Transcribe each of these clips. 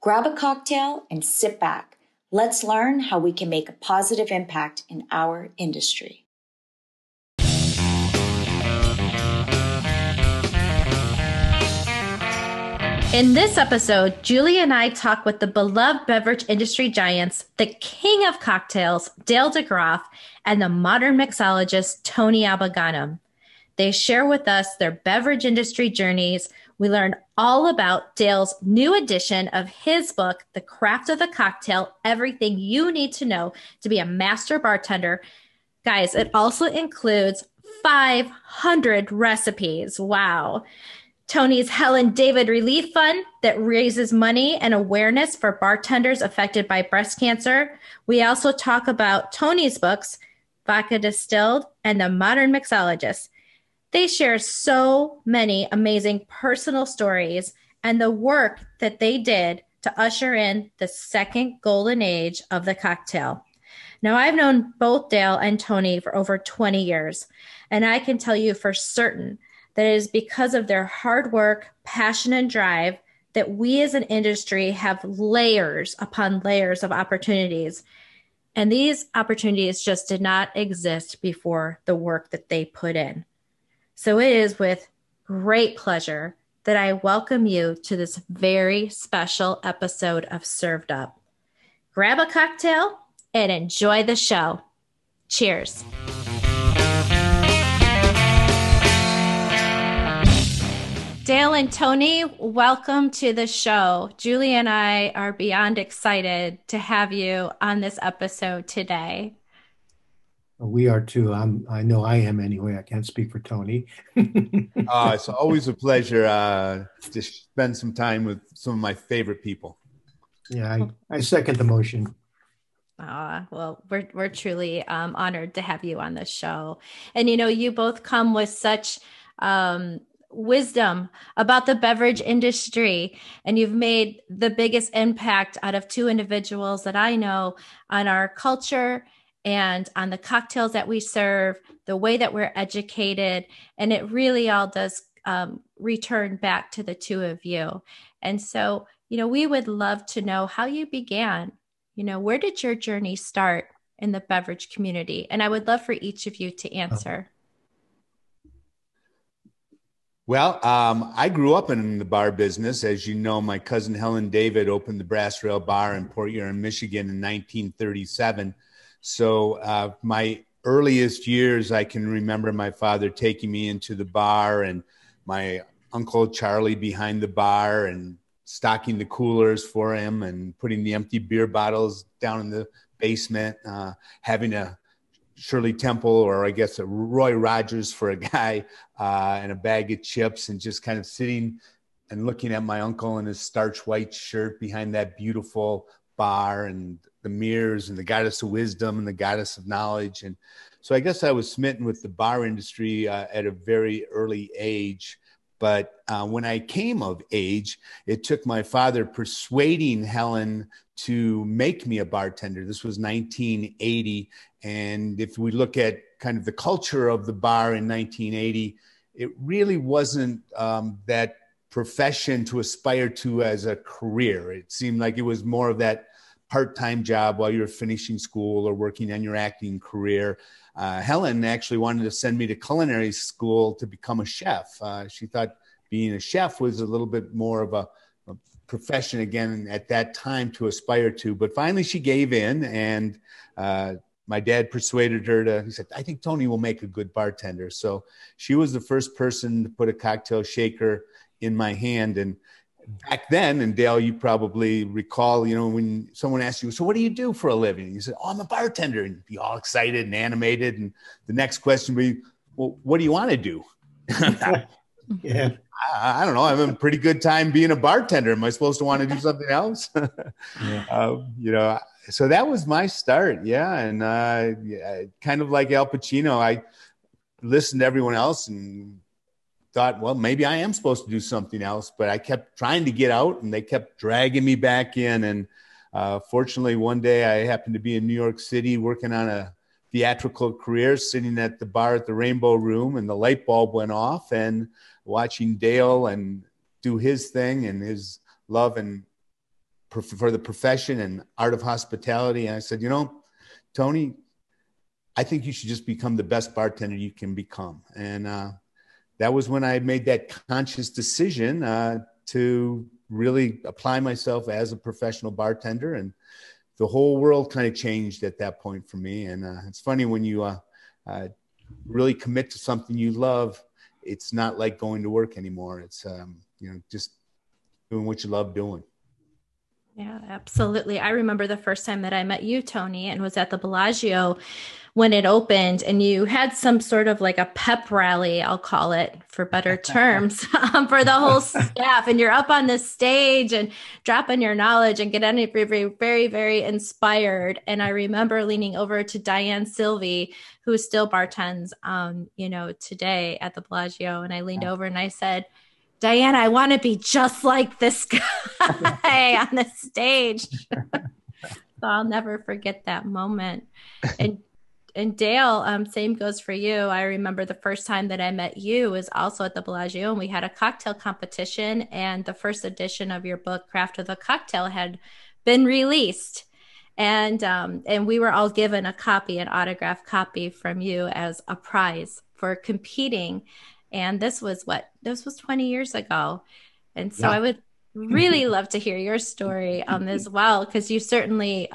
Grab a cocktail and sit back. Let's learn how we can make a positive impact in our industry. In this episode, Julie and I talk with the beloved beverage industry giants, the king of cocktails, Dale DeGroff, and the modern mixologist, Tony Abou-Ganim. They share with us their beverage industry journeys. We learn all about Dale's new edition of his book, The Craft of the Cocktail, Everything You Need to Know to Be a Master Bartender. Guys, it also includes 500 recipes. Wow. Tony's Helen David Relief Fund that raises money and awareness for bartenders affected by breast cancer. We also talk about Tony's books, Vodka Distilled and The Modern Mixologist. They share so many amazing personal stories and the work that they did to usher in the second golden age of the cocktail. Now, I've known both Dale and Tony for over 20 years, and I can tell you for certain that it is because of their hard work, passion, and drive that we as an industry have layers upon layers of opportunities. And these opportunities just did not exist before the work that they put in. So it is with great pleasure that I welcome you to this very special episode of Served Up. Grab a cocktail and enjoy the show. Cheers. Dale and Tony, welcome to the show. Julie and I are beyond excited to have you on this episode today. We are too. I know I am anyway. I can't speak for Tony. It's always a pleasure to spend some time with some of my favorite people. Yeah, I second the motion. Well, we're truly honored to have you on the show. And, you know, you both come with such wisdom about the beverage industry, and you've made the biggest impact out of two individuals that I know on our culture and on the cocktails that we serve, the way that we're educated, and it really all does return back to the two of you. And so, you know, we would love to know how you began. You know, where did your journey start in the beverage community? And I would love for each of you to answer. Well, I grew up in the bar business. As you know, my cousin Helen David opened the Brass Rail Bar in Port Huron, Michigan in 1937. So my earliest years, I can remember my father taking me into the bar and my uncle Charlie behind the bar and stocking the coolers for him and putting the empty beer bottles down in the basement, having a Shirley Temple, or I guess a Roy Rogers for a guy, and a bag of chips, and just kind of sitting and looking at my uncle in his starch white shirt behind that beautiful bar and the mirrors and the goddess of wisdom and the goddess of knowledge. And so I guess I was smitten with the bar industry at a very early age. But when I came of age, it took my father persuading Helen to make me a bartender. This was 1980. And if we look at kind of the culture of the bar in 1980, it really wasn't that profession to aspire to as a career. It seemed like it was more of that part-time job while you're finishing school or working on your acting career. Helen actually wanted to send me to culinary school to become a chef. She thought being a chef was a little bit more of a profession again at that time to aspire to. But finally she gave in, and my dad persuaded her to, he said, I think Tony will make a good bartender. So she was the first person to put a cocktail shaker in my hand. And back then, and Dale, you probably recall, you know, when someone asked you, so what do you do for a living? And you said, oh, I'm a bartender. And you'd be all excited and animated. And the next question would be, well, what do you want to do? Yeah, I don't know. I'm having a pretty good time being a bartender. Am I supposed to want to do something else? Yeah. You know, so that was my start. Yeah. And yeah, kind of like Al Pacino, I listened to everyone else and thought, well, maybe I am supposed to do something else, but I kept trying to get out and they kept dragging me back in. And fortunately, one day I happened to be in New York City working on a theatrical career, sitting at the bar at the Rainbow Room, and the light bulb went off, and watching Dale and do his thing and his love and for the profession and art of hospitality. And I said, you know, Tony, I think you should just become the best bartender you can become. And that was when I made that conscious decision to really apply myself as a professional bartender. And the whole world kind of changed at that point for me. And it's funny when you really commit to something you love, it's not like going to work anymore. It's, you know, just doing what you love doing. Yeah, absolutely. I remember the first time that I met you, Tony, and was at the Bellagio when it opened, and you had some sort of like a pep rally, I'll call it for better terms, for the whole staff. And you're up on the stage and dropping your knowledge and getting very, very, very inspired. And I remember leaning over to Diane Sylvie, who still bartends, you know, today at the Bellagio. And I leaned over and I said, Diane, I want to be just like this guy on the stage. So I'll never forget that moment. And Dale, same goes for you. I remember the first time that I met you was also at the Bellagio, and we had a cocktail competition, and the first edition of your book, Craft of the Cocktail, had been released. And we were all given a copy, an autographed copy from you as a prize for competing. And this was 20 years ago. And so I would really love to hear your story on this as well, because you certainly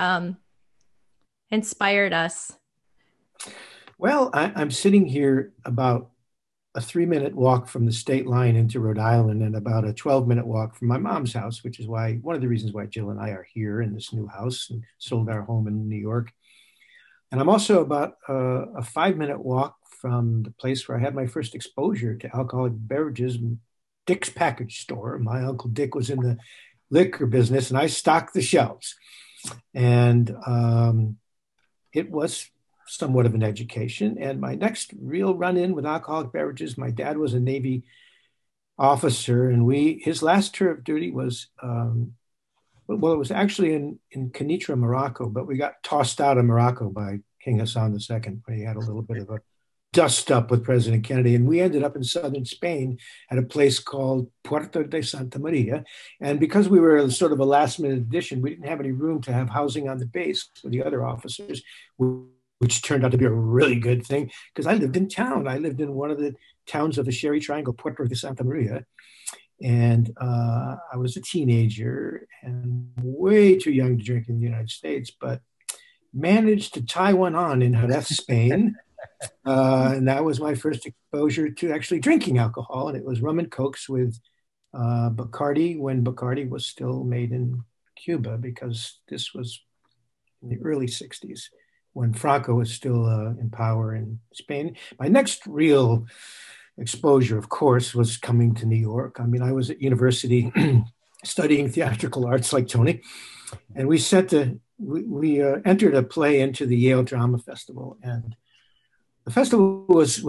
inspired us. Well, I'm sitting here about a 3-minute walk from the state line into Rhode Island, and about a 12-minute walk from my mom's house, which is why one of the reasons why Jill and I are here in this new house and sold our home in New York. And I'm also about a 5-minute walk from the place where I had my first exposure to alcoholic beverages, Dick's Package Store. My Uncle Dick was in the liquor business, and I stocked the shelves. And it was somewhat of an education. And my next real run-in with alcoholic beverages, my dad was a Navy officer, and his last tour of duty was, well, it was actually in Kenitra, Morocco, but we got tossed out of Morocco by King Hassan II, where he had a little bit of a dust up with President Kennedy. And we ended up in southern Spain at a place called Puerto de Santa Maria. And because we were sort of a last minute addition, we didn't have any room to have housing on the base with the other officers, which turned out to be a really good thing because I lived in town. I lived in one of the towns of the Sherry Triangle, Puerto de Santa Maria. And I was a teenager and way too young to drink in the United States, but managed to tie one on in Jerez, Spain. And that was my first exposure to actually drinking alcohol. And it was rum and cokes with Bacardi, when Bacardi was still made in Cuba, because this was in the early 60s when Franco was still in power in Spain. My next real exposure, of course, was coming to New York. I mean, I was at university studying theatrical arts like Tony, and we entered a play into the Yale Drama Festival. And the festival was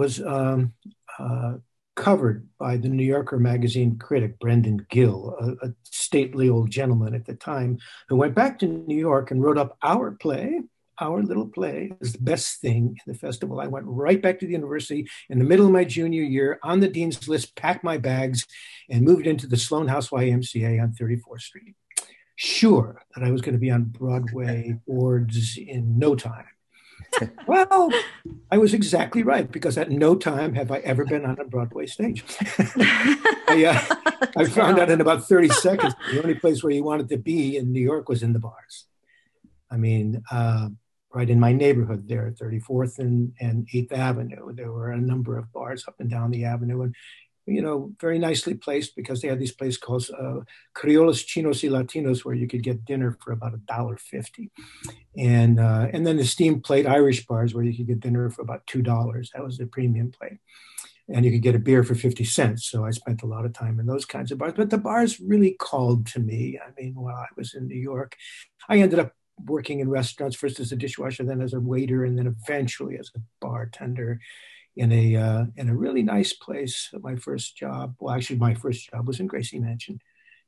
covered by the New Yorker magazine critic, Brendan Gill, a stately old gentleman at the time, who went back to New York and wrote up our little play, as the best thing in the festival. I went right back to the university in the middle of my junior year on the dean's list, packed my bags, and moved into the Sloan House YMCA on 34th Street. Sure that I was going to be on Broadway boards in no time. Well, I was exactly right, because at no time have I ever been on a Broadway stage. I found out in about 30 seconds, the only place where you wanted to be in New York was in the bars. I mean, right in my neighborhood there at 34th and 8th Avenue, there were a number of bars up and down the avenue, and, you know, very nicely placed, because they had these places called Criollos, Chinos, y Latinos, where you could get dinner for about $1.50. And then the steam plate Irish bars, where you could get dinner for about $2. That was the premium plate. and you could get a beer for 50 cents. So I spent a lot of time in those kinds of bars, but the bars really called to me. I mean, while I was in New York, I ended up working in restaurants, first as a dishwasher, then as a waiter, and then eventually as a bartender in a really nice place. My first job, well, actually my first job was in Gracie Mansion,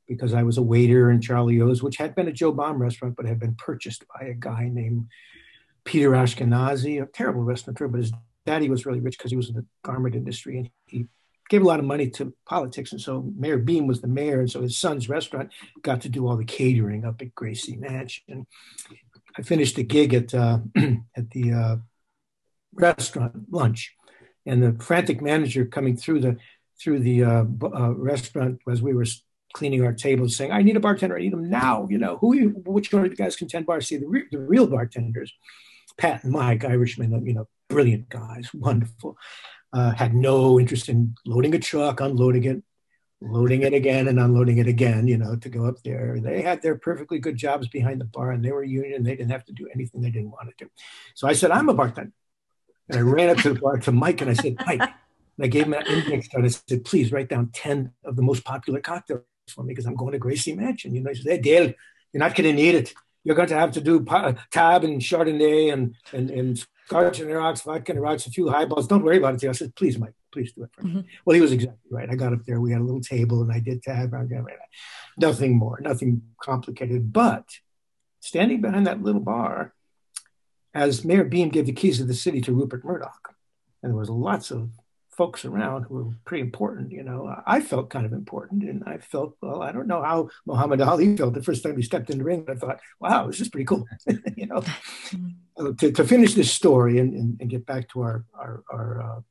because I was a waiter in Charlie O's, which had been a Joe Baum restaurant, but had been purchased by a guy named Peter Ashkenazi, a terrible restaurateur, but his daddy was really rich because he was in the garment industry, and he gave a lot of money to politics. And so Mayor Beam was the mayor, and so his son's restaurant got to do all the catering up at Gracie Mansion. I finished the gig at the restaurant lunch, and the frantic manager coming through the restaurant as we were cleaning our tables, saying, "I need a bartender. I need them now. You know, which one of you guys can tend bars?" See, the real bartenders, Pat and Mike, Irishmen, you know, brilliant guys, wonderful, had no interest in loading a truck, unloading it, loading it again and unloading it again, you know, to go up there. They had their perfectly good jobs behind the bar, and they were union. They didn't have to do anything they didn't want to do. So I said, "I'm a bartender." And I ran up to the bar to Mike, and I said, "Mike," and I gave him an index card. I said, "Please write down 10 of the most popular cocktails for me, because I'm going to Gracie Mansion." You know, he says, "Hey, Dale, you're not going to need it. You're going to have to do Tab and Chardonnay and Scotch and Rocks, Vodka and Rocks, a few highballs. Don't worry about it." I said, "Please, Mike, please do it for me." Mm-hmm. Well, he was exactly right. I got up there. We had a little table, and I did Tab. Nothing more, nothing complicated. But standing behind that little bar, as Mayor Beam gave the keys of the city to Rupert Murdoch, and there was lots of folks around who were pretty important, you know. I felt kind of important, and I felt, well, I don't know how Muhammad Ali felt the first time he stepped in the ring, but I thought, wow, this is pretty cool, you know. To finish this story and get back to our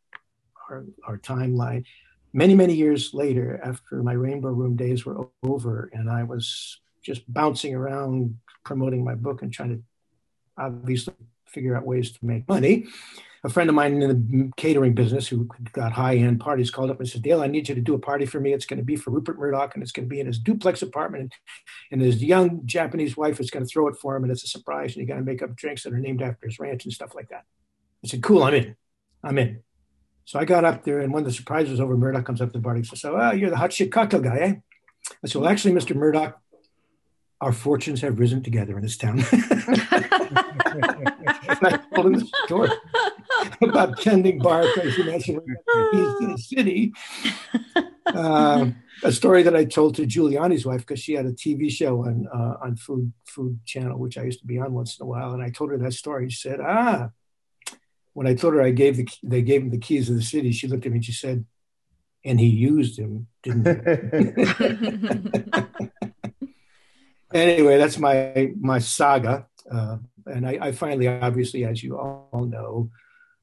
timeline, many, many years later, after my Rainbow Room days were over, and I was just bouncing around promoting my book and trying to obviously figure out ways to make money, a friend of mine in the catering business who got high-end parties called up and said, "Dale, I need you to do a party for me. It's going to be for Rupert Murdoch, and it's going to be in his duplex apartment, and his young Japanese wife is going to throw it for him, and it's a surprise, and you got to make up drinks that are named after his ranch and stuff like that." I said, "Cool, I'm in. So I got up there, and when the surprise was over, Murdoch comes up to the bar and says, "So, oh, you're the hot shit cocktail guy, eh?" I said, "Well, actually, Mr. Murdoch, our fortunes have risen together in this town." I told him the story about tending bar at Gracie Mansion in the city. A story that I told to Giuliani's wife, because she had a TV show on Food Channel, which I used to be on once in a while. And I told her that story. She said, "Ah." When I told her they gave him the keys of the city, she looked at me and she said, "And he used him, didn't he?" Anyway, that's my saga. And I finally, obviously, as you all know,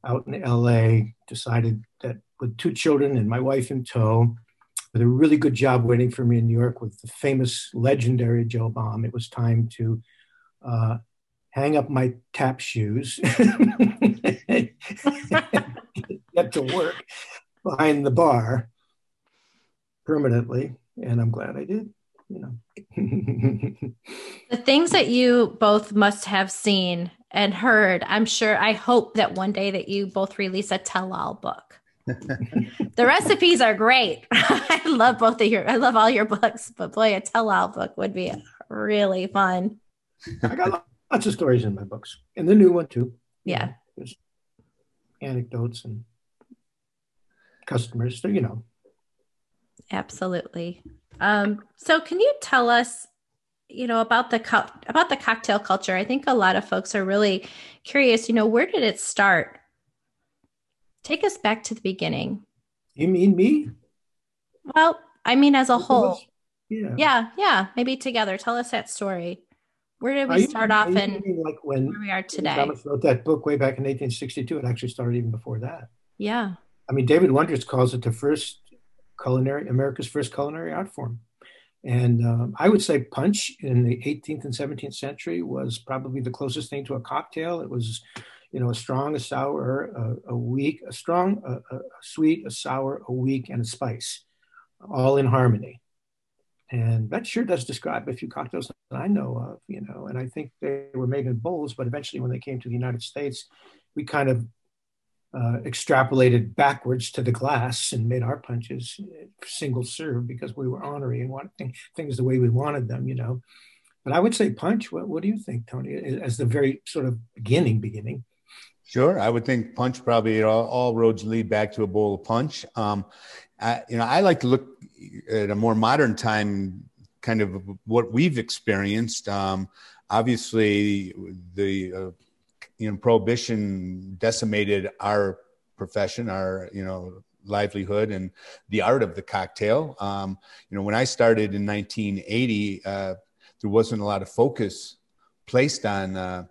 out in LA, decided that with two children and my wife in tow, with a really good job waiting for me in New York with the famous, legendary Joe Baum, it was time to hang up my tap shoes and get to work behind the bar permanently. And I'm glad I did. You know. The things that you both must have seen and heard, I'm sure, I hope that one day that you both release a tell-all book. The recipes are great. I love all your books, but boy, a tell-all book would be really fun. I got lots of stories in my books, and the new one too. Yeah. There's anecdotes and customers, so, you know. Absolutely. So can you tell us, you know, about the cocktail culture? I think a lot of folks are really curious, you know, where did it start? Take us back to the beginning. You mean me? Well, I mean, as a whole. Yeah. Maybe together. Tell us that story. Where did we start off and like when where we are today? Thomas wrote that book way back in 1862. It actually started even before that. Yeah. I mean, David Wondrous calls it the first America's first culinary art form. And I would say punch in the 18th and 17th century was probably the closest thing to a cocktail. It was, you know, a strong, a sour, a weak, a strong, a sweet, a sour, a weak, and a spice, all in harmony. And that sure does describe a few cocktails that I know of, you know, and I think they were made in bowls, but eventually when they came to the United States, we kind of extrapolated backwards to the glass and made our punches single serve because we were ornery and wanting things the way we wanted them, you know. But I would say punch. What do you think, Tony, as the very sort of beginning? Sure. I would think punch probably all roads lead back to a bowl of punch. I like to look at a more modern time, kind of what we've experienced. Obviously, the prohibition decimated our profession, our, livelihood and the art of the cocktail. When I started in 1980, there wasn't a lot of focus placed on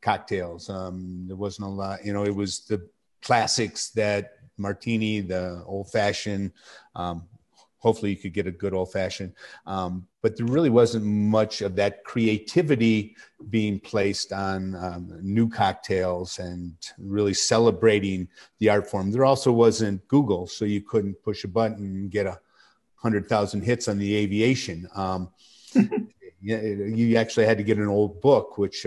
cocktails. There wasn't a lot, it was the classics, that martini, the old fashioned, hopefully you could get a good old fashioned. But there really wasn't much of that creativity being placed on new cocktails and really celebrating the art form. There also wasn't Google, so you couldn't push a button and get 100,000 hits on the aviation. You actually had to get an old book, which,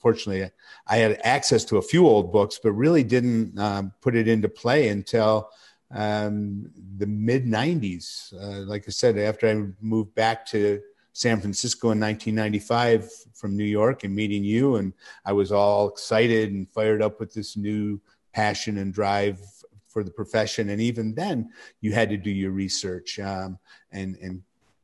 fortunately I had access to a few old books, but really didn't put it into play until the mid-90s. Like I said, after I moved back to San Francisco in 1995 from New York and meeting you, and I was all excited and fired up with this new passion and drive for the profession. And even then, you had to do your research and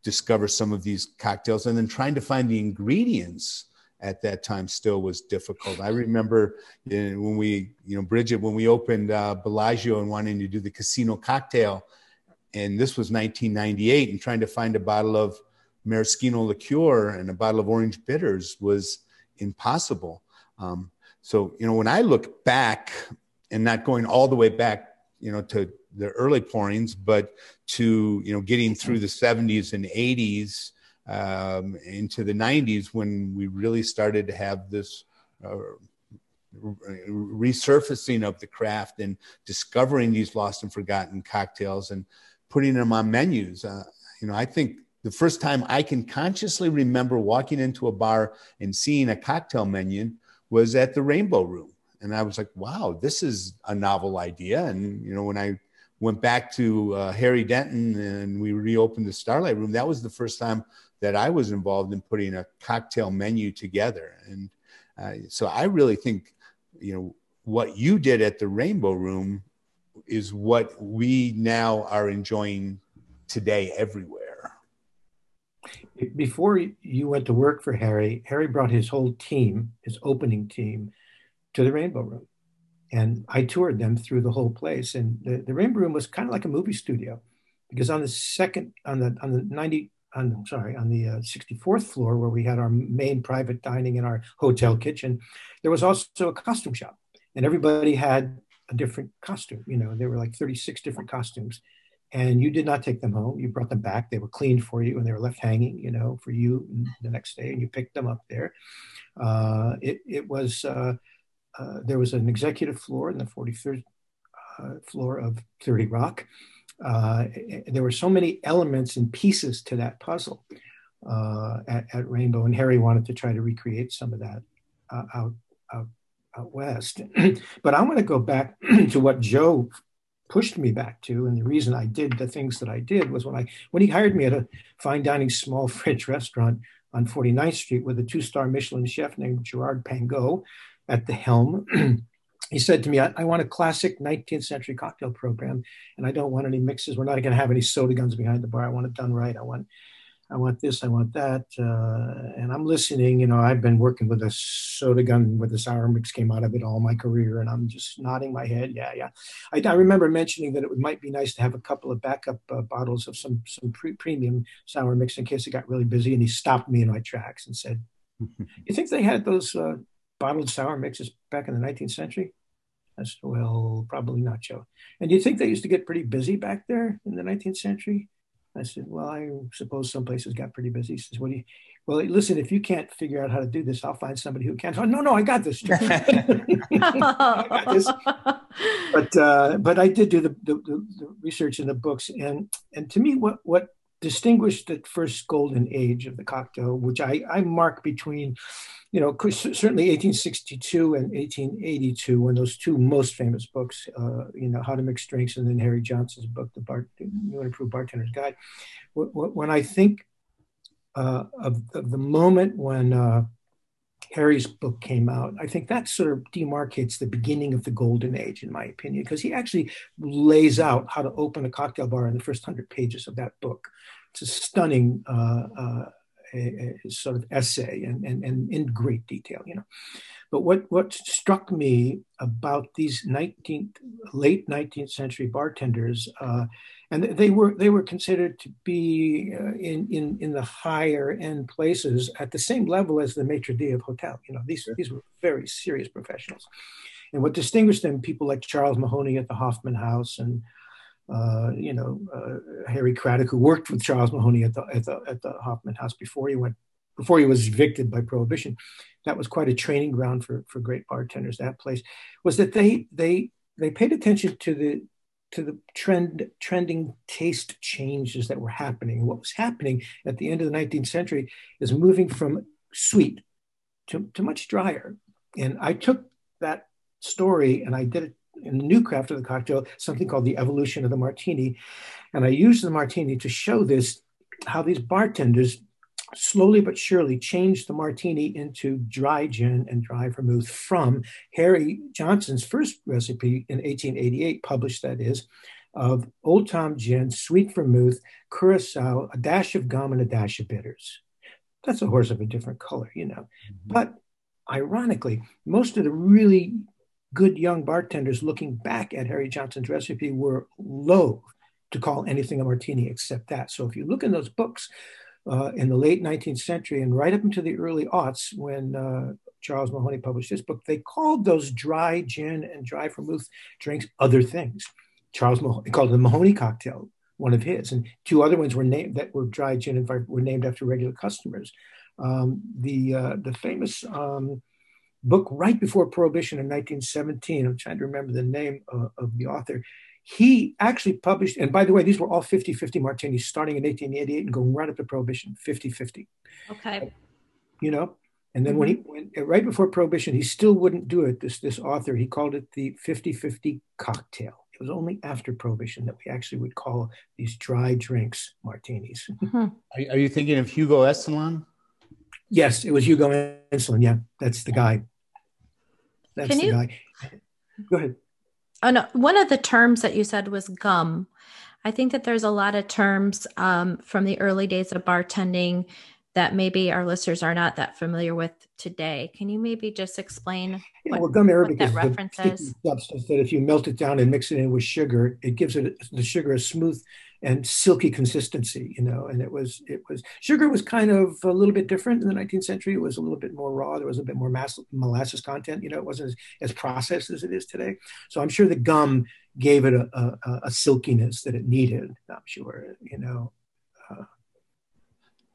discover some of these cocktails, and then trying to find the ingredients at that time still was difficult. I remember when we opened Bellagio and wanting to do the casino cocktail, and this was 1998, and trying to find a bottle of maraschino liqueur and a bottle of orange bitters was impossible. When I look back, and not going all the way back, to the early pourings, but to, getting through the 70s and 80s into the 90s, when we really started to have this resurfacing of the craft and discovering these lost and forgotten cocktails and putting them on menus. I think the first time I can consciously remember walking into a bar and seeing a cocktail menu was at the Rainbow Room. And I was like, wow, this is a novel idea. And, when I went back to Harry Denton and we reopened the Starlight Room, that was the first time that I was involved in putting a cocktail menu together. And so I really think, what you did at the Rainbow Room is what we now are enjoying today everywhere. Before you went to work for Harry brought his whole team, his opening team, to the Rainbow Room. And I toured them through the whole place. And the Rainbow Room was kind of like a movie studio, because on the 64th floor, where we had our main private dining and our hotel kitchen, there was also a costume shop, and everybody had a different costume. There were like 36 different costumes, and you did not take them home. You brought them back. They were cleaned for you, and they were left hanging, for you the next day, and you picked them up there. There was an executive floor in the 43rd floor of 30 Rock. There were so many elements and pieces to that puzzle at Rainbow, and Harry wanted to try to recreate some of that out west. But I want to go back to what Joe pushed me back to, and the reason I did the things that I did was when he hired me at a fine dining small French restaurant on 49th Street with a 2-star Michelin chef named Gerard Pangot at the helm. He said to me, I want a classic 19th century cocktail program, and I don't want any mixes. We're not going to have any soda guns behind the bar. I want it done right. I want this, I want that. And I'm listening, I've been working with a soda gun with a sour mix came out of it all my career, and I'm just nodding my head. Yeah, yeah. I remember mentioning that it might be nice to have a couple of backup bottles of some premium sour mix in case it got really busy. And he stopped me in my tracks and said, you think they had those bottled sour mixes back in the 19th century? I said, well, probably not, Joe. And do you think they used to get pretty busy back there in the 19th century? I said, well, I suppose some places got pretty busy. He says, well, listen, if you can't figure out how to do this, I'll find somebody who can. Oh, no, I got this, Joe. I got this. But I did do the research in the books. And to me, what distinguish the first golden age of the cocktail, which I mark between, you know, certainly 1862 and 1882, when those two most famous books, you know, How to Mix Drinks and then Harry Johnson's book, The New and Improved Bartender's Guide. When I think of the moment when Harry's book came out, I think that sort of demarcates the beginning of the golden age, in my opinion, because he actually lays out how to open a cocktail bar in the first 100 pages of that book. It's a stunning sort of essay, and in great detail, you know. But what struck me about these late 19th century bartenders, and they were considered to be in the higher end places at the same level as the maitre d' of hotel. You know, these were very serious professionals, and what distinguished them, people like Charles Mahoney at the Hoffman House, and you know, Harry Craddock, who worked with Charles Mahoney at the Hoffman House before he was evicted by Prohibition. That was quite a training ground for great bartenders. That place was that they paid attention to the trending taste changes that were happening. What was happening at the end of the 19th century is moving from sweet to much drier. And I took that story and I did it in The New Craft of the Cocktail, something called The Evolution of the Martini. And I used the martini to show this, how these bartenders slowly but surely changed the martini into dry gin and dry vermouth from Harry Johnson's first recipe in 1888, published that is, of Old Tom gin, sweet vermouth, curacao, a dash of gum and a dash of bitters. That's a horse of a different color, you know. Mm-hmm. But ironically, most of the really good young bartenders looking back at Harry Johnson's recipe were loath to call anything a martini except that. So if you look in those books in the late 19th century and right up into the early aughts when Charles Mahoney published his book, they called those dry gin and dry vermouth drinks other things. Charles Mahoney called it the Mahoney cocktail, one of his, and two other ones were named that were dry gin and were named after regular customers. The famous book right before Prohibition in 1917. I'm trying to remember the name of the author. He actually published, and by the way, these were all 50-50 martinis starting in 1888 and going right up to Prohibition, 50-50. Okay. You know, and then when right before Prohibition, he still wouldn't do it, this author, he called it the 50-50 cocktail. It was only after Prohibition that we actually would call these dry drinks martinis. Mm-hmm. Are you thinking of Hugo Esselon? Yes, it was Hugo Esselon. Yeah, that's the guy. That's the guy. Go ahead. Oh, no. One of the terms that you said was gum. I think that there's a lot of terms from the early days of bartending that maybe our listeners are not that familiar with today. Can you maybe just explain gum arabic is the substance that if you melt it down and mix it in with sugar, it gives it the sugar a smooth and silky consistency, you know, and it was sugar was kind of a little bit different in the 19th century. It was a little bit more raw. There was a bit more molasses content, you know, it wasn't as processed as it is today. So I'm sure the gum gave it a silkiness that it needed, I'm sure, you know.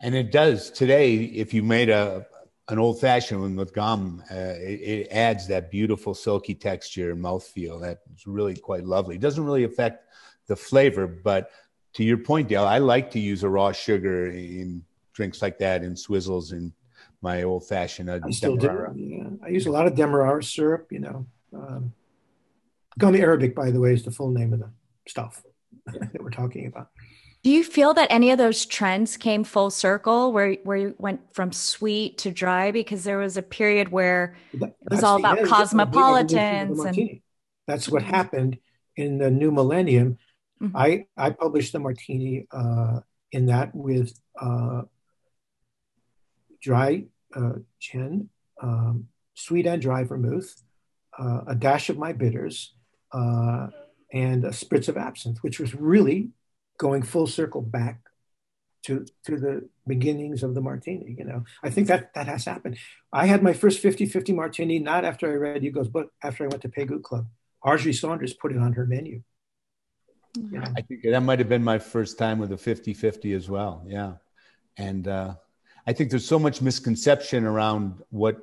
And it does today. If you made an old fashioned one with gum, it adds that beautiful silky texture and mouthfeel that's really quite lovely. It doesn't really affect the flavor, but to your point, Dale, I like to use a raw sugar in drinks like that, in swizzles, in my old fashioned. I still do. Yeah. I use a lot of demerara syrup. You know, gum arabic, by the way, is the full name of the stuff that we're talking about. Do you feel that any of those trends came full circle where you went from sweet to dry? Because there was a period where it was all about cosmopolitans. And that's what happened in the new millennium. Mm-hmm. I published the martini in that with dry gin, sweet and dry vermouth, a dash of my bitters, and a spritz of absinthe, which was really going full circle back to the beginnings of the martini, you know. I think that has happened. I had my first 50-50 martini, not after I read Hugo's book, after I went to Pegu Club. Arjie Saunders put it on her menu. You know? I think that might have been my first time with a 50-50 as well, yeah. And I think there's so much misconception around what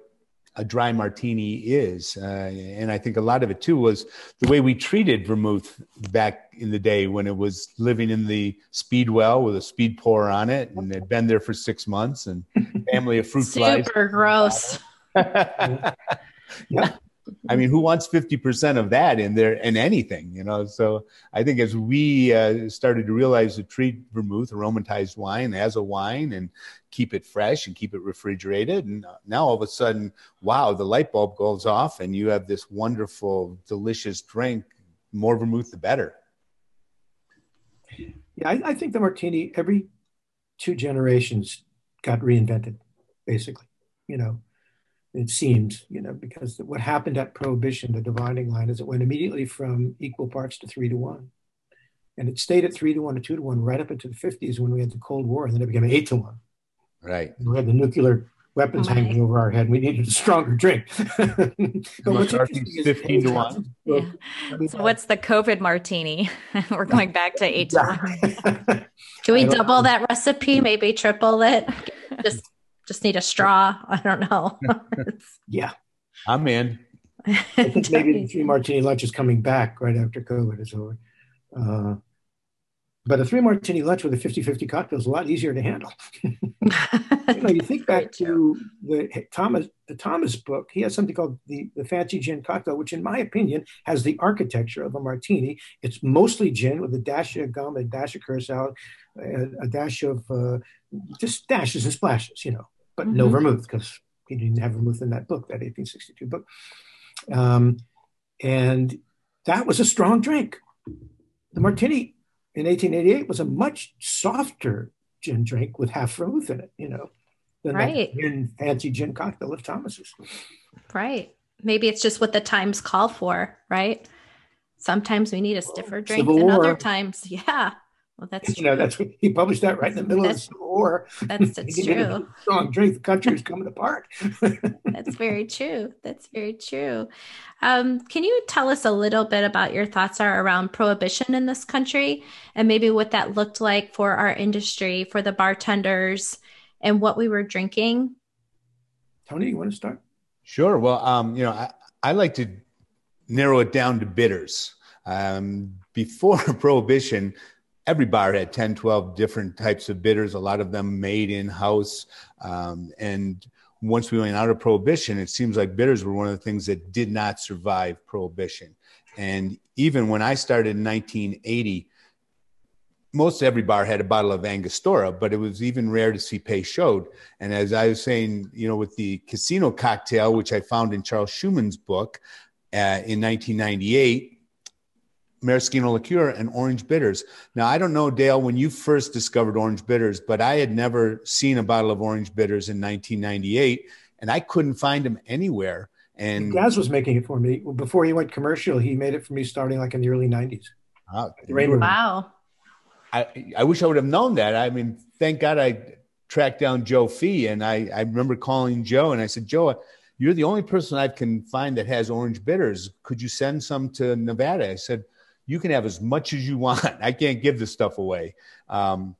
a dry martini is. And I think a lot of it too was the way we treated vermouth back in the day when it was living in the speed well with a speed pour on it, and it had been there for 6 months, and family of fruit flies. Super gross. Yeah. I mean, who wants 50% of that in there in anything, you know? So I think as we started to realize to treat vermouth, aromatized wine, as a wine and keep it fresh and keep it refrigerated. And now all of a sudden, wow, the light bulb goes off and you have this wonderful, delicious drink. More vermouth, the better. Yeah, I think the martini, every two generations got reinvented, basically, you know. It seems, you know, because what happened at Prohibition, the dividing line, is it went immediately from equal parts to 3-to-1. And it stayed at 3-to-1 to 2-to-1 right up into the 50s when we had the Cold War, and then it became 8-to-1. Right. And we had the nuclear weapons hanging over our head, and we needed a stronger drink. What's 15-to-1. Yeah. So what's the COVID martini? We're going back to 8-to-1. Can we double that recipe? Maybe triple it? Just need a straw. I don't know. Yeah. I'm in. I think maybe the 3-martini lunch is coming back right after COVID is over. But a 3-martini lunch with a 50-50 cocktail is a lot easier to handle. You know, you think back to the Thomas book. He has something called the Fancy Gin Cocktail, which in my opinion has the architecture of a martini. It's mostly gin with a dash of gum, a dash of curacao, a dash of just dashes and splashes, you know, but no vermouth, because he didn't have vermouth in that book, that 1862 book. And that was a strong drink. The martini in 1888 was a much softer gin drink with half vermouth in it, you know, than that gin, fancy gin cocktail of Thomas's. Right. Maybe it's just what the times call for, right? Sometimes we need a stiffer drink than other times. Yeah. Well, that's true. You know, that's what he published that right in the middle of the Civil War. That's true. Strong drink, the country is coming apart. That's very true. That's very true. Can you tell us a little bit about your thoughts are around prohibition in this country, and maybe what that looked like for our industry, for the bartenders, and what we were drinking? Tony, you want to start? Sure. Well, you know, I like to narrow it down to bitters. Before prohibition, every bar had 10, 12 different types of bitters, a lot of them made in-house. And once we went out of Prohibition, it seems like bitters were one of the things that did not survive Prohibition. And even when I started in 1980, most every bar had a bottle of Angostura, but it was even rare to see Peychaud. And as I was saying, you know, with the casino cocktail, which I found in Charles Schumann's book in 1998, Maraschino liqueur and orange bitters. Now, I don't know, Dale, when you first discovered orange bitters, but I had never seen a bottle of orange bitters in 1998, and I couldn't find them anywhere. And Gaz was making it for me. Before he went commercial, he made it for me starting like in the early 90s. Wow. I wish I would have known that. I mean, thank God I tracked down Joe Fee, and I remember calling Joe, and I said, Joe, you're the only person I can find that has orange bitters. Could you send some to Nevada? I said, you can have as much as you want. I can't give this stuff away. And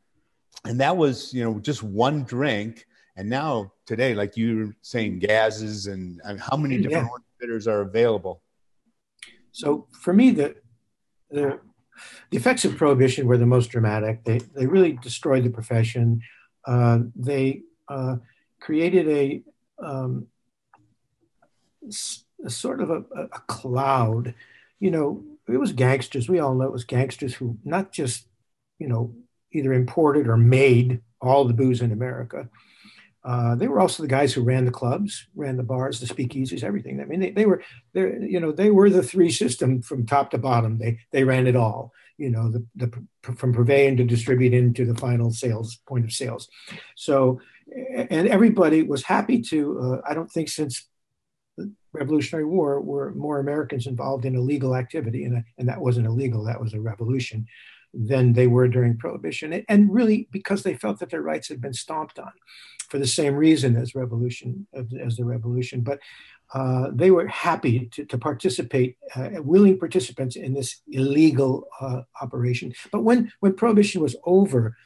that was, you know, just one drink. And now today, like you were saying, Gazes and how many different orange bitters are available? So for me, the effects of Prohibition were the most dramatic. They really destroyed the profession. They created a sort of a cloud, you know. It was gangsters. We all know it was gangsters who not just, you know, either imported or made all the booze in America. They were also the guys who ran the clubs, ran the bars, the speakeasies, everything. I mean, they were the three system from top to bottom. They ran it all, you know, from purveying to distributing to the final sales, point of sales. So, and everybody was happy to, I don't think since the Revolutionary War were more Americans involved in illegal activity, and that wasn't illegal, that was a revolution, than they were during Prohibition, and really because they felt that their rights had been stomped on for the same reason as the revolution. But they were happy to participate, willing participants in this illegal operation. But when Prohibition was over,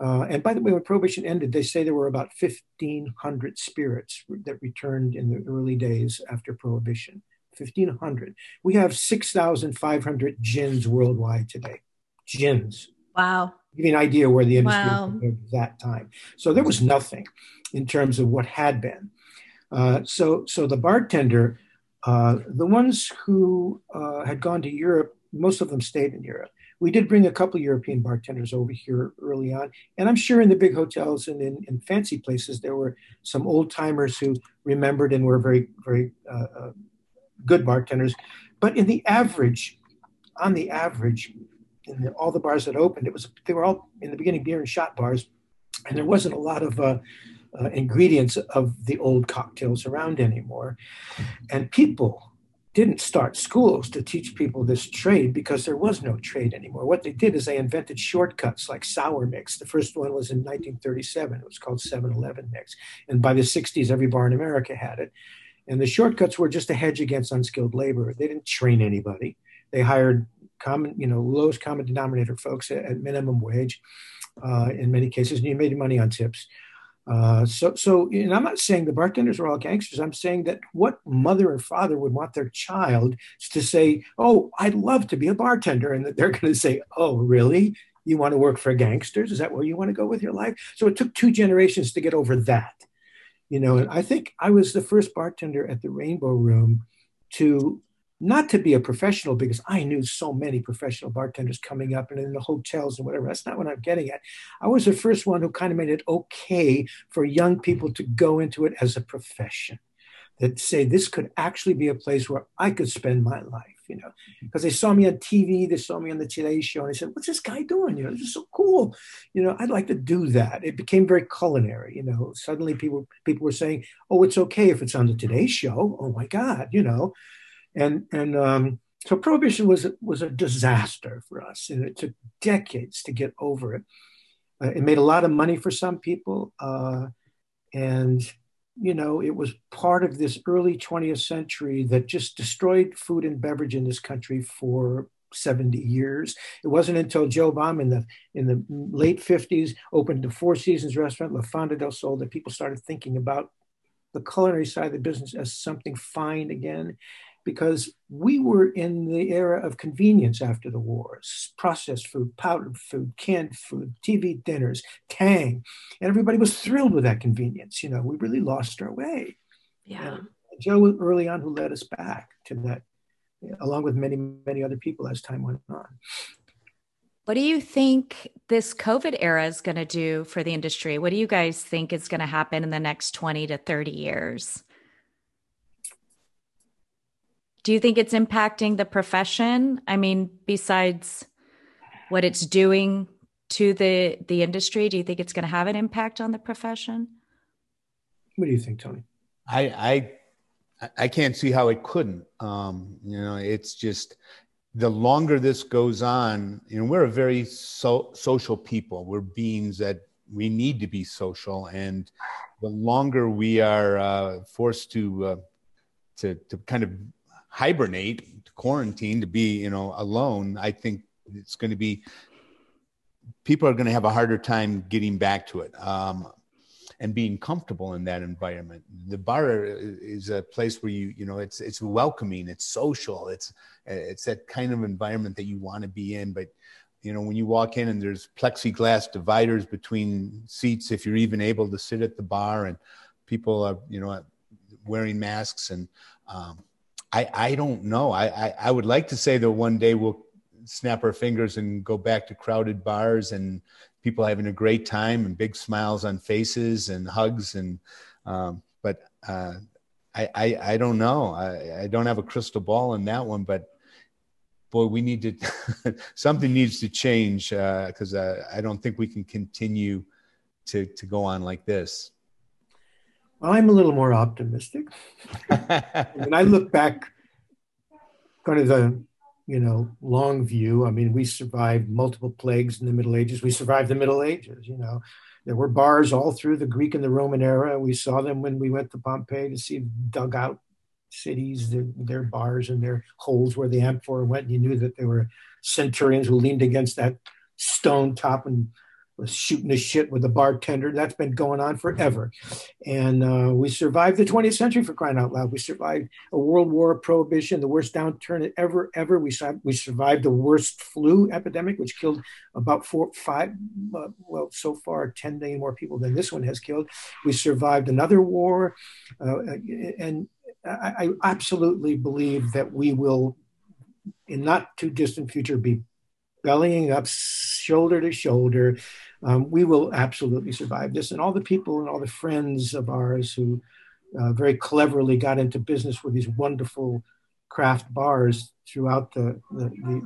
And by the way, when Prohibition ended, they say there were about 1,500 spirits that returned in the early days after Prohibition. 1,500. We have 6,500 gins worldwide today. Gins. Wow. Give you an idea where the industry was compared to that time. So there was nothing in terms of what had been. So the bartender, the ones who had gone to Europe, most of them stayed in Europe. We did bring a couple of European bartenders over here early on. And I'm sure in the big hotels and in fancy places, there were some old timers who remembered and were very, very good bartenders. But in the average, on the average, in all the bars that opened, they were all in the beginning beer and shot bars. And there wasn't a lot of ingredients of the old cocktails around anymore. And people didn't start schools to teach people this trade because there was no trade anymore. What they did is they invented shortcuts like sour mix. The first one was in 1937. It was called 7-Eleven mix. And by the 60s, every bar in America had it. And the shortcuts were just a hedge against unskilled labor. They didn't train anybody. They hired lowest common denominator folks at minimum wage in many cases, and you made money on tips. And I'm not saying the bartenders were all gangsters. I'm saying that what mother and father would want their child is to say, oh, I'd love to be a bartender. And they're going to say, oh, really? You want to work for gangsters? Is that where you want to go with your life? So it took two generations to get over that. And I think I was the first bartender at the Rainbow Room not to be a professional, because I knew so many professional bartenders coming up and in the hotels and whatever. That's not what I'm getting at. I was the first one who kind of made it okay for young people to go into it as a profession, that say this could actually be a place where I could spend my life, because they saw me on TV, they saw me on the Today Show, and they said, what's this guy doing? This is so cool. I'd like to do that. It became very culinary, Suddenly people were saying, oh, it's okay if it's on the Today Show. Oh my God, So Prohibition was a disaster for us, and it took decades to get over it. It made a lot of money for some people, it was part of this early 20th century that just destroyed food and beverage in this country for 70 years. It wasn't until Joe Baum in the late 50s opened the Four Seasons restaurant, La Fonda del Sol, that people started thinking about the culinary side of the business as something fine again. Because we were in the era of convenience after the wars, processed food, powdered food, canned food, TV dinners, Tang. And everybody was thrilled with that convenience. We really lost our way. Yeah. And Joe early on who led us back to that, along with many, many other people as time went on. What do you think this COVID era is going to do for the industry? What do you guys think is going to happen in the next 20 to 30 years? Do you think it's impacting the profession? I mean, besides what it's doing to the industry, do you think it's going to have an impact on the profession? What do you think, Tony? I can't see how it couldn't. It's just the longer this goes on, we're a very social people. We're beings that we need to be social, and the longer we are forced to kind of hibernate, to quarantine, to be, alone, I think it's going to be, people are going to have a harder time getting back to it and being comfortable in that environment. The bar is a place where it's welcoming, it's social, it's that kind of environment that you want to be in. But, when you walk in and there's plexiglass dividers between seats, if you're even able to sit at the bar, and people are, wearing masks, and, I don't know. I would like to say that one day we'll snap our fingers and go back to crowded bars and people having a great time and big smiles on faces and hugs. And but I don't know. I don't have a crystal ball in that one. But boy, we need to something needs to change because I don't think we can continue to go on like this. Well, I'm a little more optimistic. When I look back, kind of the, long view, I mean, we survived multiple plagues in the Middle Ages. We survived the Middle Ages, There were bars all through the Greek and the Roman era. We saw them when we went to Pompeii to see dugout cities, their bars and their holes where the amphora went. You knew that there were centurions who leaned against that stone top and was shooting the shit with the bartender. That's been going on forever. And we survived the 20th century, for crying out loud. We survived a world war of prohibition, the worst downturn ever. We survived the worst flu epidemic, which killed about 10 million more people than this one has killed. We survived another war. And I absolutely believe that we will, in not too distant future, be bellying up shoulder to shoulder. We will absolutely survive this. And all the people and all the friends of ours who very cleverly got into business with these wonderful craft bars throughout the